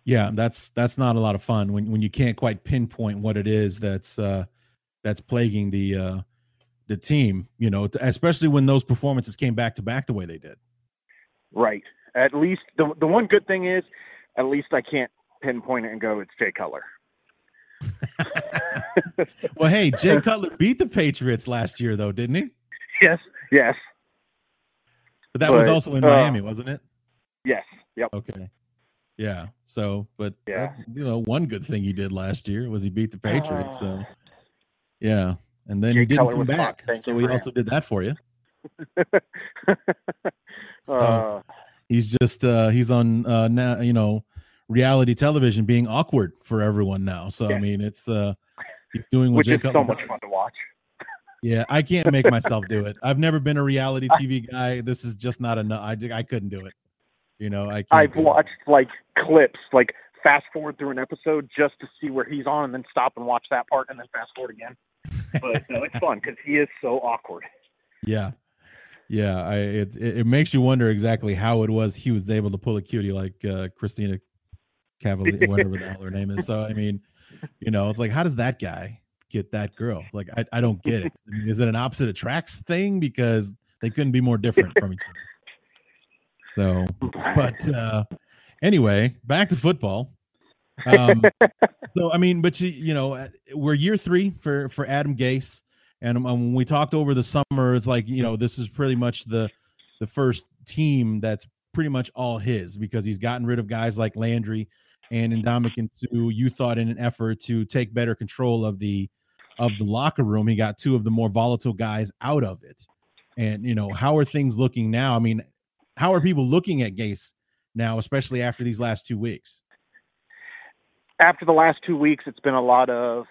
Yeah, that's not a lot of fun when you can't quite pinpoint what it is that's plaguing the team. You know, especially when those performances came back to back the way they did. Right. At least the one good thing is, at least I can't pinpoint it and go, it's Jay Cutler. Well, hey, Jay Cutler beat the Patriots last year, though, didn't he? Yes. But that was also in Miami, wasn't it? Yes. Yep. Okay. Yeah. So, but that, you know, one good thing he did last year was he beat the Patriots. So, yeah, and then Jay he didn't Cutler come back, so he also did that for you. So he's just he's on now, you know, reality television being awkward for everyone now. So I mean, it's doing what Jay Cutler does. Which is so much fun to watch. Yeah, I can't make myself do it. I've never been a reality TV guy. This is just not enough. I couldn't do it. You know, I've watched clips, fast forward through an episode just to see where he's on, and then stop and watch that part, and then fast forward again. But no, it's fun because he is so awkward. Yeah. Yeah, it makes you wonder exactly how it was he was able to pull a cutie like Christina Cavalier, whatever the hell her name is. So I mean, you know, it's like, how does that guy get that girl? Like, I don't get it. I mean, is it an opposite attracts thing? Because they couldn't be more different from each other. So, but anyway, back to football. So, I mean, but you know, we're year three for Adam Gase. And when we talked over the summer, it's like, you know, this is pretty much the first team that's pretty much all his, because he's gotten rid of guys like Landry and Ndamukong Suh. You thought in an effort to take better control of the locker room, he got two of the more volatile guys out of it. And, you know, how are things looking now? I mean, how are people looking at Gase now, especially after these last 2 weeks? After the last 2 weeks, it's been a lot of,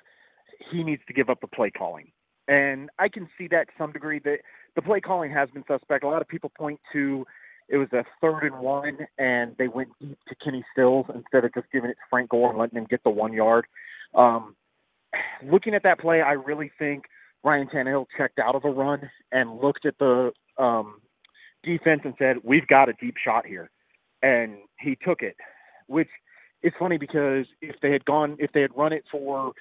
he needs to give up the play calling. And I can see that to some degree, that the play calling has been suspect. A lot of people point to, it was a 3rd and 1, and they went deep to Kenny Stills instead of just giving it to Frank Gore and letting him get the 1 yard. Looking at that play, I really think Ryan Tannehill checked out of a run and looked at the defense and said, we've got a deep shot here. And he took it, which is funny because if they had run it for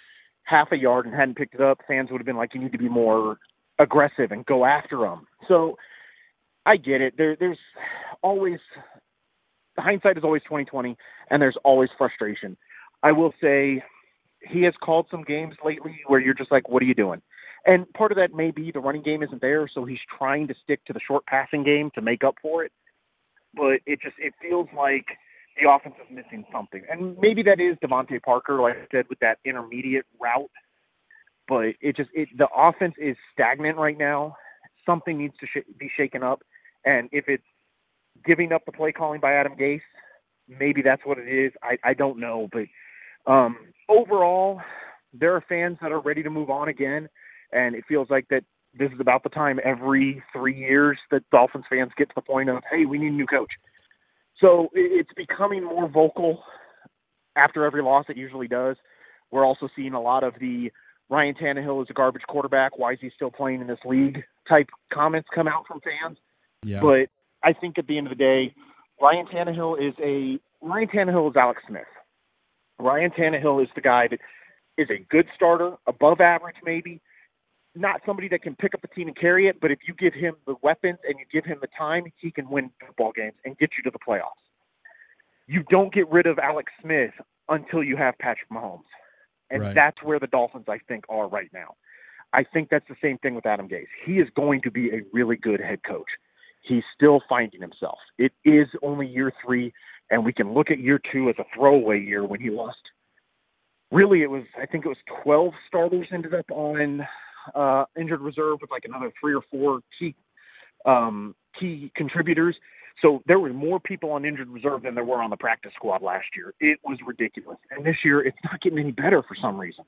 half a yard and hadn't picked it up, fans would have been like, you need to be more aggressive and go after them. So I get it. There's always, the hindsight is always 20/20, and there's always frustration. I will say he has called some games lately where you're just like, what are you doing? And part of that may be the running game isn't there, so he's trying to stick to the short passing game to make up for it. But it feels like the offense is missing something. And maybe that is Devante Parker, like I said, with that intermediate route. But the offense is stagnant right now. Something needs to be shaken up. And if it's giving up the play calling by Adam Gase, maybe that's what it is. I don't know. But overall, there are fans that are ready to move on again. And it feels like that this is about the time every 3 years that Dolphins fans get to the point of, hey, we need a new coach. So it's becoming more vocal after every loss. It usually does. We're also seeing a lot of the Ryan Tannehill is a garbage quarterback, why is he still playing in this league type comments come out from fans. Yeah. But I think at the end of the day, Ryan Tannehill is Alex Smith. Ryan Tannehill is the guy that is a good starter, above average maybe, not somebody that can pick up a team and carry it, but if you give him the weapons and you give him the time, he can win football games and get you to the playoffs. You don't get rid of Alex Smith until you have Patrick Mahomes. And right. That's where the Dolphins, I think, are right now. I think that's the same thing with Adam Gase. He is going to be a really good head coach. He's still finding himself. It is only year 3, and we can look at year 2 as a throwaway year when he lost. Really, I think it was 12 starters ended up on injured reserve with like another 3 or 4 key contributors. So there were more people on injured reserve than there were on the practice squad last year. It was ridiculous. And this year it's not getting any better for some reason.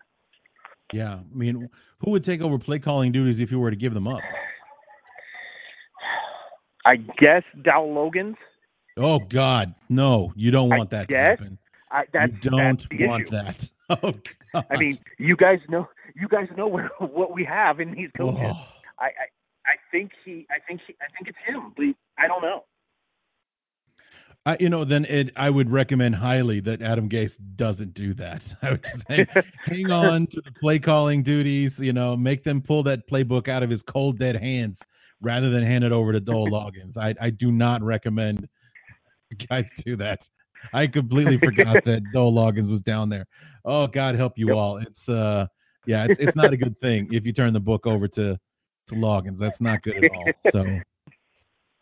Yeah. I mean, who would take over play calling duties if you were to give them up? I guess Dow Logan's. Oh God, no, you don't want that to happen. That's the issue. Oh, God. I mean, you guys know what we have in these coaches. Oh. I think it's him, but I don't know. I would recommend highly that Adam Gase doesn't do that. I would just say, hang on to the play calling duties, you know, make them pull that playbook out of his cold, dead hands rather than hand it over to Dole Loggins. I do not recommend guys do that. I completely forgot that Dole Loggins was down there. Oh, God help you all. It's it's not a good thing if you turn the book over to Loggins. That's not good at all. So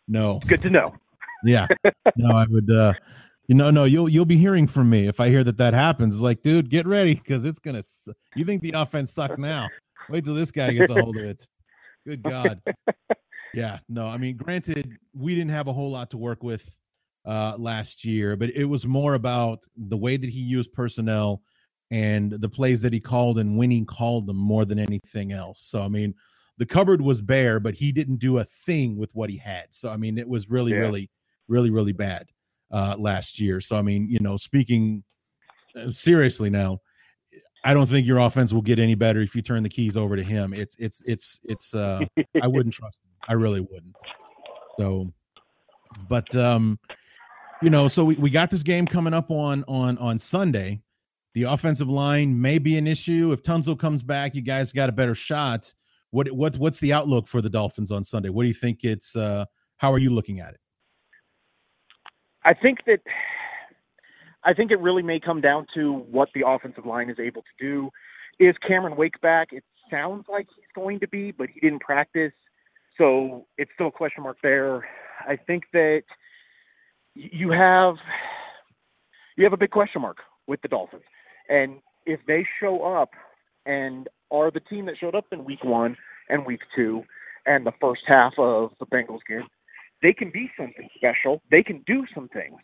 no. Good to know. Yeah. No, I would you'll be hearing from me if I hear that happens. It's like, dude, get ready, because it's gonna you think the offense sucks now. Wait till this guy gets a hold of it. Good God. Yeah, no, I mean, granted, we didn't have a whole lot to work with last year, but it was more about the way that he used personnel and the plays that he called and when he called them more than anything else. So, I mean, the cupboard was bare, but he didn't do a thing with what he had. So, I mean, it was really, really, really, really bad last year. So, I mean, you know, speaking seriously now, I don't think your offense will get any better if you turn the keys over to him. It's I wouldn't trust him. I really wouldn't. So, but, you know, so we got this game coming up on Sunday. The offensive line may be an issue. If Tunsil comes back, you guys got a better shot. What's the outlook for the Dolphins on Sunday? What do you think how are you looking at it? I think that I think it really may come down to what the offensive line is able to do. Is Cameron Wake back? It sounds like he's going to be, but he didn't practice. So it's still a question mark there. I think that you have a big question mark with the Dolphins. And if they show up and are the team that showed up in week one and week two and the first half of the Bengals game, they can be something special. They can do some things.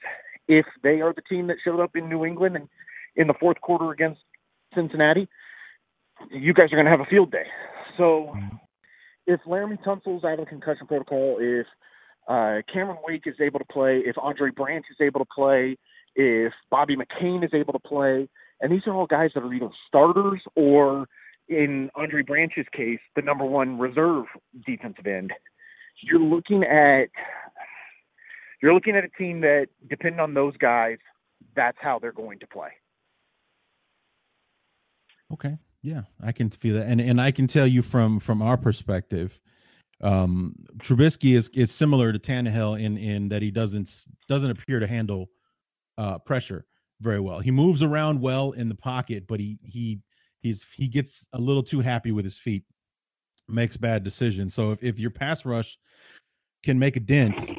If they are the team that showed up in New England and in the fourth quarter against Cincinnati, you guys are going to have a field day. So if Laremy Tunsil's out of the concussion protocol, if Cameron Wake is able to play, if Andre Branch is able to play, if Bobby McCain is able to play, and these are all guys that are either starters or, in Andre Branch's case, the number one reserve defensive end, you're looking at a team that, depending on those guys, that's how they're going to play. Okay. Yeah, I can feel that. And I can tell you from our perspective, Trubisky is similar to Tannehill in that he doesn't appear to handle pressure very well. He moves around well in the pocket, but he gets a little too happy with his feet, makes bad decisions. So if your pass rush can make a dent,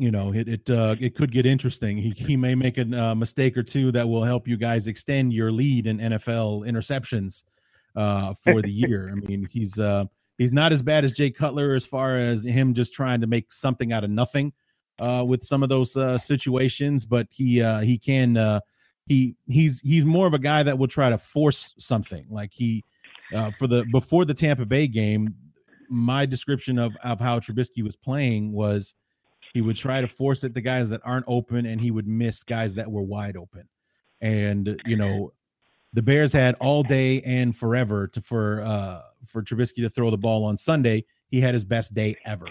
you know, it could get interesting. He may make a mistake or two that will help you guys extend your lead in NFL interceptions for the year. I mean, he's not as bad as Jay Cutler as far as him just trying to make something out of nothing with some of those situations, but he's more of a guy that will try to force something. Like before the Tampa Bay game, my description of how Trubisky was playing was, he would try to force it to guys that aren't open, and he would miss guys that were wide open. And, you know, the Bears had all day and forever for Trubisky to throw the ball on Sunday. He had his best day ever.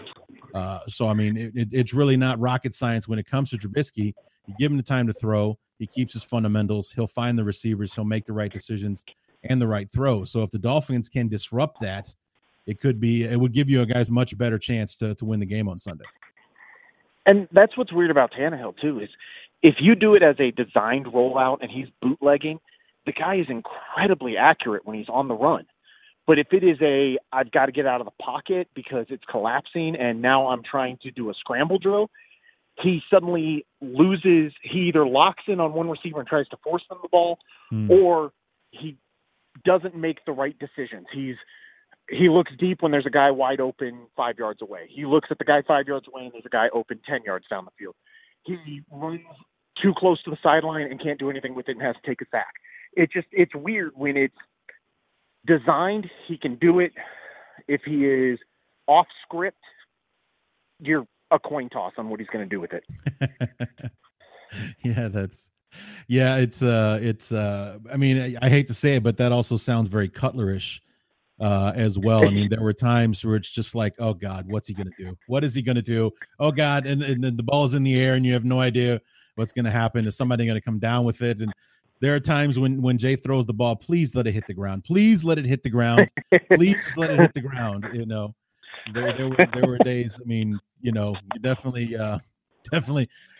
So, I mean, it's really not rocket science when it comes to Trubisky. You give him the time to throw. He keeps his fundamentals. He'll find the receivers. He'll make the right decisions and the right throw. So if the Dolphins can disrupt that, it would give you guys much better chance to win the game on Sunday. And that's what's weird about Tannehill, too, is if you do it as a designed rollout and he's bootlegging, the guy is incredibly accurate when he's on the run. But if it is I've got to get out of the pocket because it's collapsing and now I'm trying to do a scramble drill, he suddenly loses. He either locks in on one receiver and tries to force them the ball, or he doesn't make the right decisions. He looks deep when there's a guy wide open 5 yards away. He looks at the guy 5 yards away and there's a guy open 10 yards down the field. He runs too close to the sideline and can't do anything with it and has to take a sack. It's weird when it's designed, he can do it. If he is off script, you're a coin toss on what he's going to do with it. I mean, I hate to say it, but that also sounds very Cutlerish. As well. I mean, there were times where it's just like, oh God, what's he going to do? What is he going to do? Oh God. And then the ball's in the air and you have no idea what's going to happen. Is somebody going to come down with it? And there are times when Jay throws the ball, please let it hit the ground. Please let it hit the ground. Please let it hit the ground. You know, there were days, I mean, you know, you definitely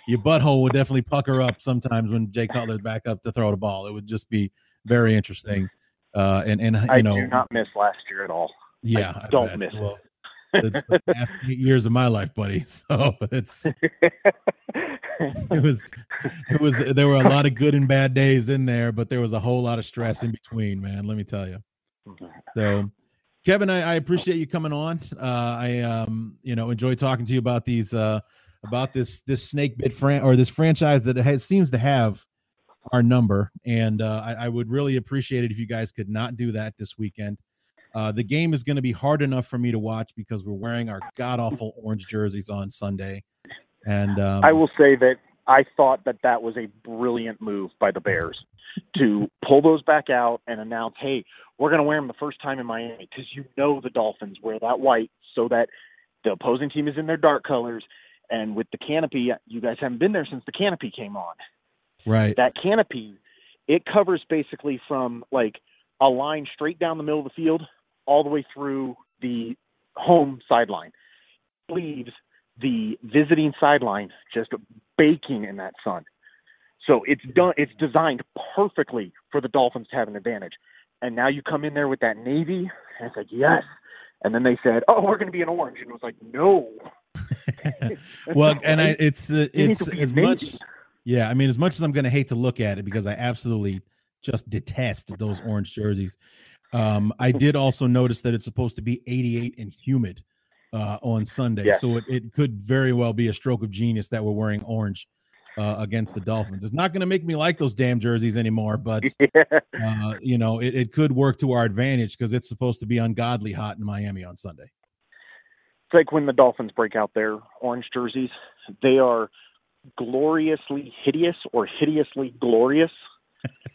your butthole would definitely pucker up sometimes when Jay Cutler's back up to throw the ball. It would just be very interesting. I do not miss last year at all. Yeah, I don't miss it. It's the last 8 years of my life, buddy. So it was. There were a lot of good and bad days in there, but there was a whole lot of stress in between, man. Let me tell you. So, Kevin, I appreciate you coming on. I enjoy talking to you about these about this snake bit this franchise that seems to have our number, and I would really appreciate it if you guys could not do that this weekend. The game is going to be hard enough for me to watch because we're wearing our god-awful orange jerseys on Sunday. And I will say that I thought that was a brilliant move by the Bears to pull those back out and announce, hey, we're going to wear them the first time in Miami, because you know the Dolphins wear that white so that the opposing team is in their dark colors. And with the canopy, you guys haven't been there since the canopy came on. Right. That canopy, it covers basically from like a line straight down the middle of the field all the way through the home sideline. It leaves the visiting sideline just baking in that sun. So it's done. It's designed perfectly for the Dolphins to have an advantage. And now you come in there with that Navy, and it's like, yes. And then they said, oh, we're going to be in orange. And it was like, no. Well, and I, it's as much. Yeah, I mean, as much as I'm going to hate to look at it because I absolutely just detest those orange jerseys. I did also notice that it's supposed to be 88 and humid on Sunday. Yeah. So it could very well be a stroke of genius that we're wearing orange against the Dolphins. It's not going to make me like those damn jerseys anymore, but, you know, it could work to our advantage because it's supposed to be ungodly hot in Miami on Sunday. It's like when the Dolphins break out their orange jerseys, they are gloriously hideous or hideously glorious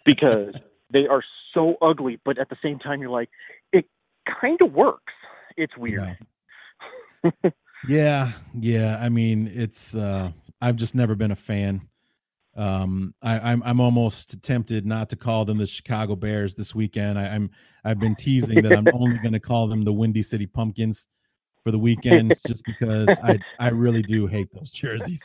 because they are so ugly. But at the same time, you're like, it kind of works. It's weird. Yeah. Yeah. I mean, it's I've just never been a fan. I'm almost tempted not to call them the Chicago Bears this weekend. I've been teasing that I'm only going to call them the Windy City Pumpkins for the weekend, just because I really do hate those jerseys.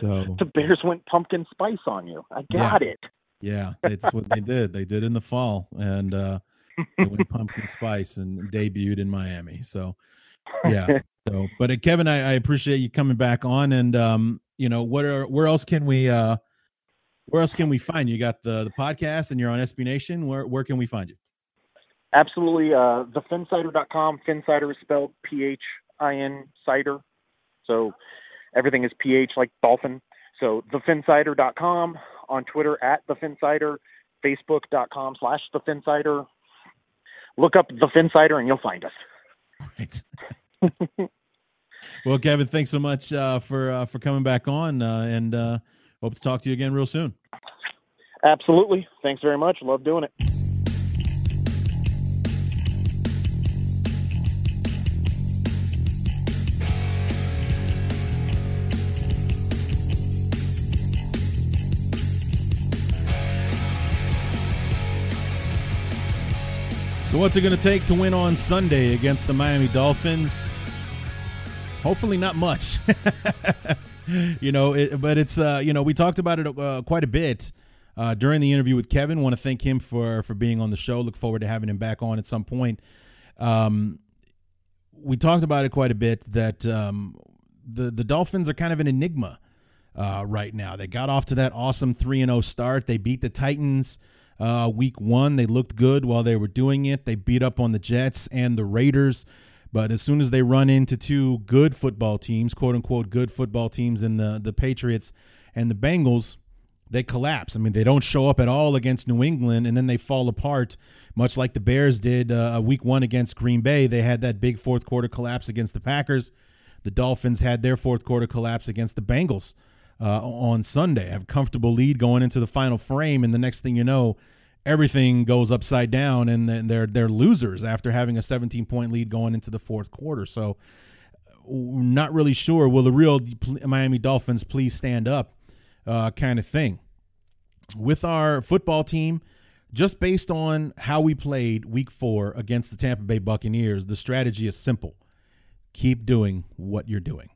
So the Bears went pumpkin spice on you. I got it. Yeah, it's what they did. They did in the fall, and they went pumpkin spice and debuted in Miami. So, yeah. So, but Kevin, I appreciate you coming back on. And you know, where else can we find you? You got the podcast, and you're on SB Nation. Where can we find you? Absolutely, the Phinsider.com. Phinsider is spelled PHIN-Sider. So everything is PH like dolphin. So the Phinsider.com, on Twitter at the Phinsider, Facebook.com/the Phinsider. Look up the Phinsider and you'll find us. Right. Well, Kevin, thanks so much for coming back on, and hope to talk to you again real soon. Absolutely. Thanks very much. Love doing it. So what's it going to take to win on Sunday against the Miami Dolphins? Hopefully not much. You know, but it's, you know, we talked about it quite a bit during the interview with Kevin. Want to thank him for being on the show. Look forward to having him back on at some point. We talked about it quite a bit that the Dolphins are kind of an enigma right now. They got off to that awesome 3-0 start. They beat the Titans. Week one, they looked good while they were doing it. They beat up on the Jets and the Raiders. But as soon as they run into two good football teams, quote unquote, good football teams in the Patriots and the Bengals, they collapse. I mean, they don't show up at all against New England, and then they fall apart, much like the Bears did week one against Green Bay. They had that big fourth quarter collapse against the Packers. The Dolphins had their fourth quarter collapse against the Bengals. On Sunday, have a comfortable lead going into the final frame, and the next thing you know, everything goes upside down, and then they're losers after having a 17-point lead going into the fourth quarter. So, not really sure. Will the real Miami Dolphins please stand up, kind of thing? With our football team, just based on how we played Week 4 against the Tampa Bay Buccaneers, the strategy is simple: keep doing what you're doing.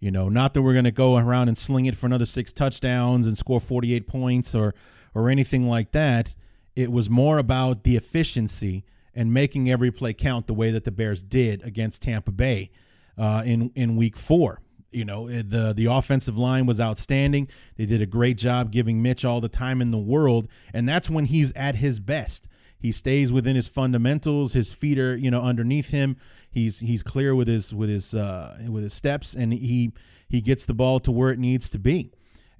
You know, not that we're going to go around and sling it for another 6 touchdowns and score 48 points or anything like that. It was more about the efficiency and making every play count the way that the Bears did against Tampa Bay in Week 4. You know, the offensive line was outstanding. They did a great job giving Mitch all the time in the world, and that's when he's at his best. He stays within his fundamentals. His feet are, you know, underneath him. He's clear with his steps, and he gets the ball to where it needs to be.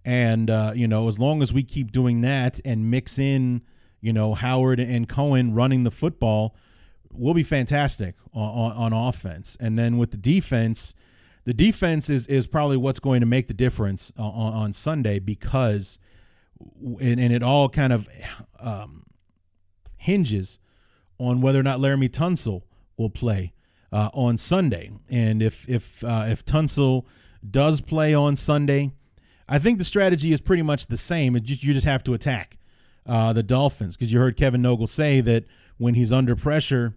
And you know, as long as we keep doing that and mix in, you know, Howard and Cohen running the football, we'll be fantastic on offense. And then with the defense is probably what's going to make the difference on Sunday, because and it all kind of hinges on whether or not Laremy Tunsil will play on Sunday. And if Tunsil does play on Sunday, I think the strategy is pretty much the same. You just have to attack the Dolphins, because you heard Kevin Nogle say that when he's under pressure,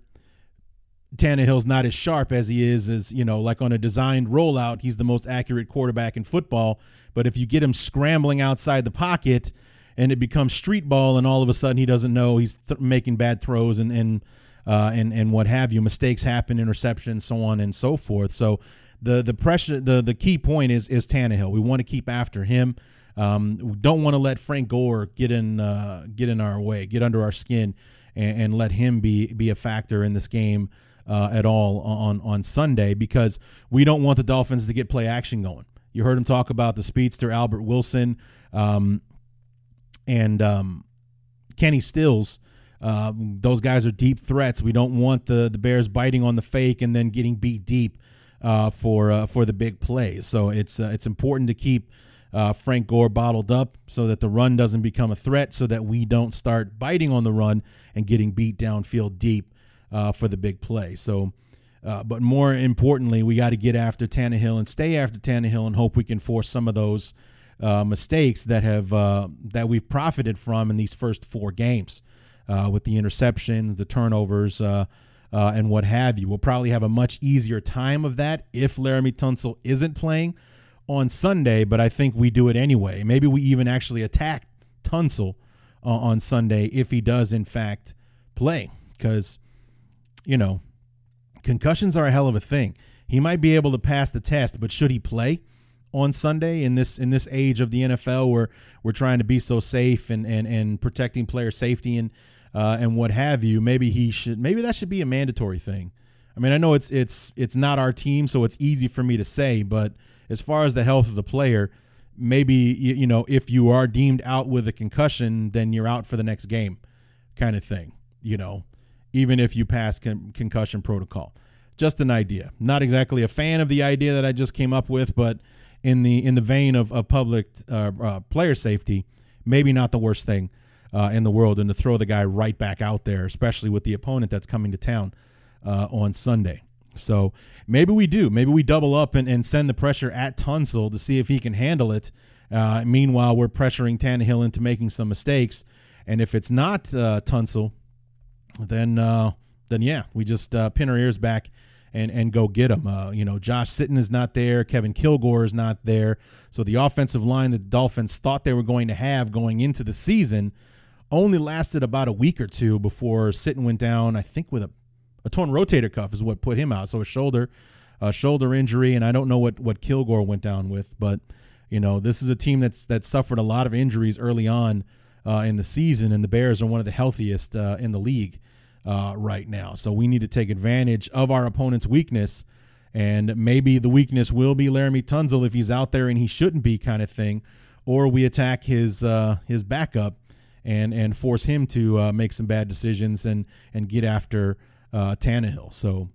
Tannehill's not as sharp as he is as, you know, like on a designed rollout, he's the most accurate quarterback in football. But if you get him scrambling outside the pocket and it becomes street ball and all of a sudden he doesn't know, he's making bad throws and what have you. Mistakes happen, interceptions, so on and so forth. So the pressure, the key point is Tannehill. We want to keep after him. We don't want to let Frank Gore get in our way, get under our skin, and let him be a factor in this game at all on Sunday, because we don't want the Dolphins to get play action going. You heard him talk about the speedster Albert Wilson and Kenny Stills. Those guys are deep threats. We don't want the Bears biting on the fake and then getting beat deep for the big plays. So it's important to keep Frank Gore bottled up so that the run doesn't become a threat, so that we don't start biting on the run and getting beat downfield deep for the big play. So, but more importantly, we got to get after Tannehill and stay after Tannehill and hope we can force some of those mistakes that we've profited from in these first four games with the interceptions, the turnovers, and what have you. We'll probably have a much easier time of that if Laremy Tunsil isn't playing on Sunday, but I think we do it anyway. Maybe we even actually attack Tunsil on Sunday if he does, in fact, play, because, you know, concussions are a hell of a thing. He might be able to pass the test, but should he play on Sunday in this age of the NFL where we're trying to be so safe and protecting player safety and what have you? Maybe he should. Maybe that should be a mandatory thing. I mean, I know it's not our team, so it's easy for me to say, but as far as the health of the player, maybe, you know, if you are deemed out with a concussion, then you're out for the next game kind of thing, you know, even if you pass concussion protocol. Just an idea. Not exactly a fan of the idea that I just came up with, but in the vein of public player safety, maybe not the worst thing in the world, and to throw the guy right back out there, especially with the opponent that's coming to town on Sunday. So maybe we do. Maybe we double up and send the pressure at Tunsil to see if he can handle it. Meanwhile, we're pressuring Tannehill into making some mistakes. And if it's not Tunsil, then yeah, we just pin our ears back and go get him. You know, Josh Sitton is not there. Kevin Kilgore is not there. So the offensive line that the Dolphins thought they were going to have going into the season only lasted about a week or two before Sitton went down, I think, with a torn rotator cuff is what put him out. So a shoulder injury, and I don't know what Kilgore went down with, but, you know, this is a team that suffered a lot of injuries early on in the season, and the Bears are one of the healthiest in the league right now. So we need to take advantage of our opponent's weakness, and maybe the weakness will be Laremy Tunsil if he's out there and he shouldn't be, kind of thing, or we attack his backup and force him to make some bad decisions and get after Tannehill. So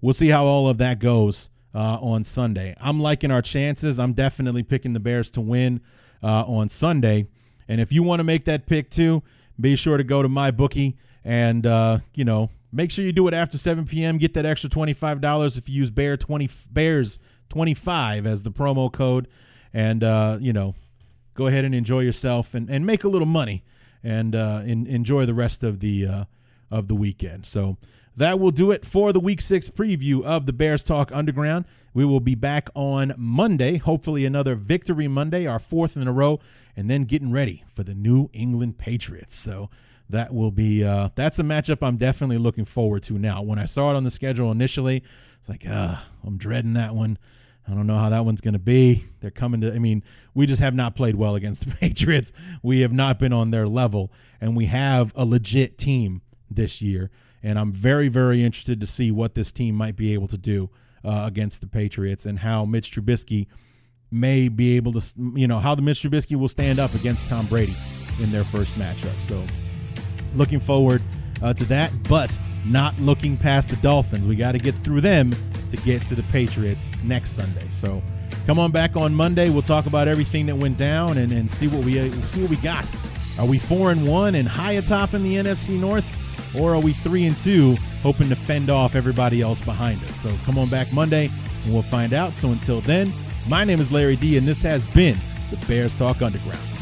we'll see how all of that goes on Sunday. I'm liking our chances. I'm definitely picking the Bears to win on Sunday. And if you want to make that pick too, be sure to go to MyBookie and, you know, make sure you do it after 7 p.m. Get that extra $25 if you use Bears 25 as the promo code. And, you know, go ahead and enjoy yourself and make a little money and enjoy the rest of the weekend. So that will do it for the Week 6 preview of the Bears Talk Underground. We will be back on Monday, hopefully another Victory Monday, our fourth in a row, and then getting ready for the New England Patriots. So that will be that's a matchup I'm definitely looking forward to now. When I saw it on the schedule initially, it's like, I'm dreading that one. I don't know how that one's going to be. They're coming to – I mean, we just have not played well against the Patriots. We have not been on their level, and we have a legit team this year. And I'm very, very interested to see what this team might be able to do against the Patriots, and how Mitch Trubisky may be able to, you know, how the Mitch Trubisky will stand up against Tom Brady in their first matchup. So looking forward to that, but not looking past the Dolphins. We got to get through them to get to the Patriots next Sunday. So come on back on Monday. We'll talk about everything that went down and see what we got. Are we 4-1 and high atop in the NFC North? Or are we 3-2, hoping to fend off everybody else behind us? So come on back Monday, and we'll find out. So until then, my name is Larry D., and this has been the Bears Talk Underground.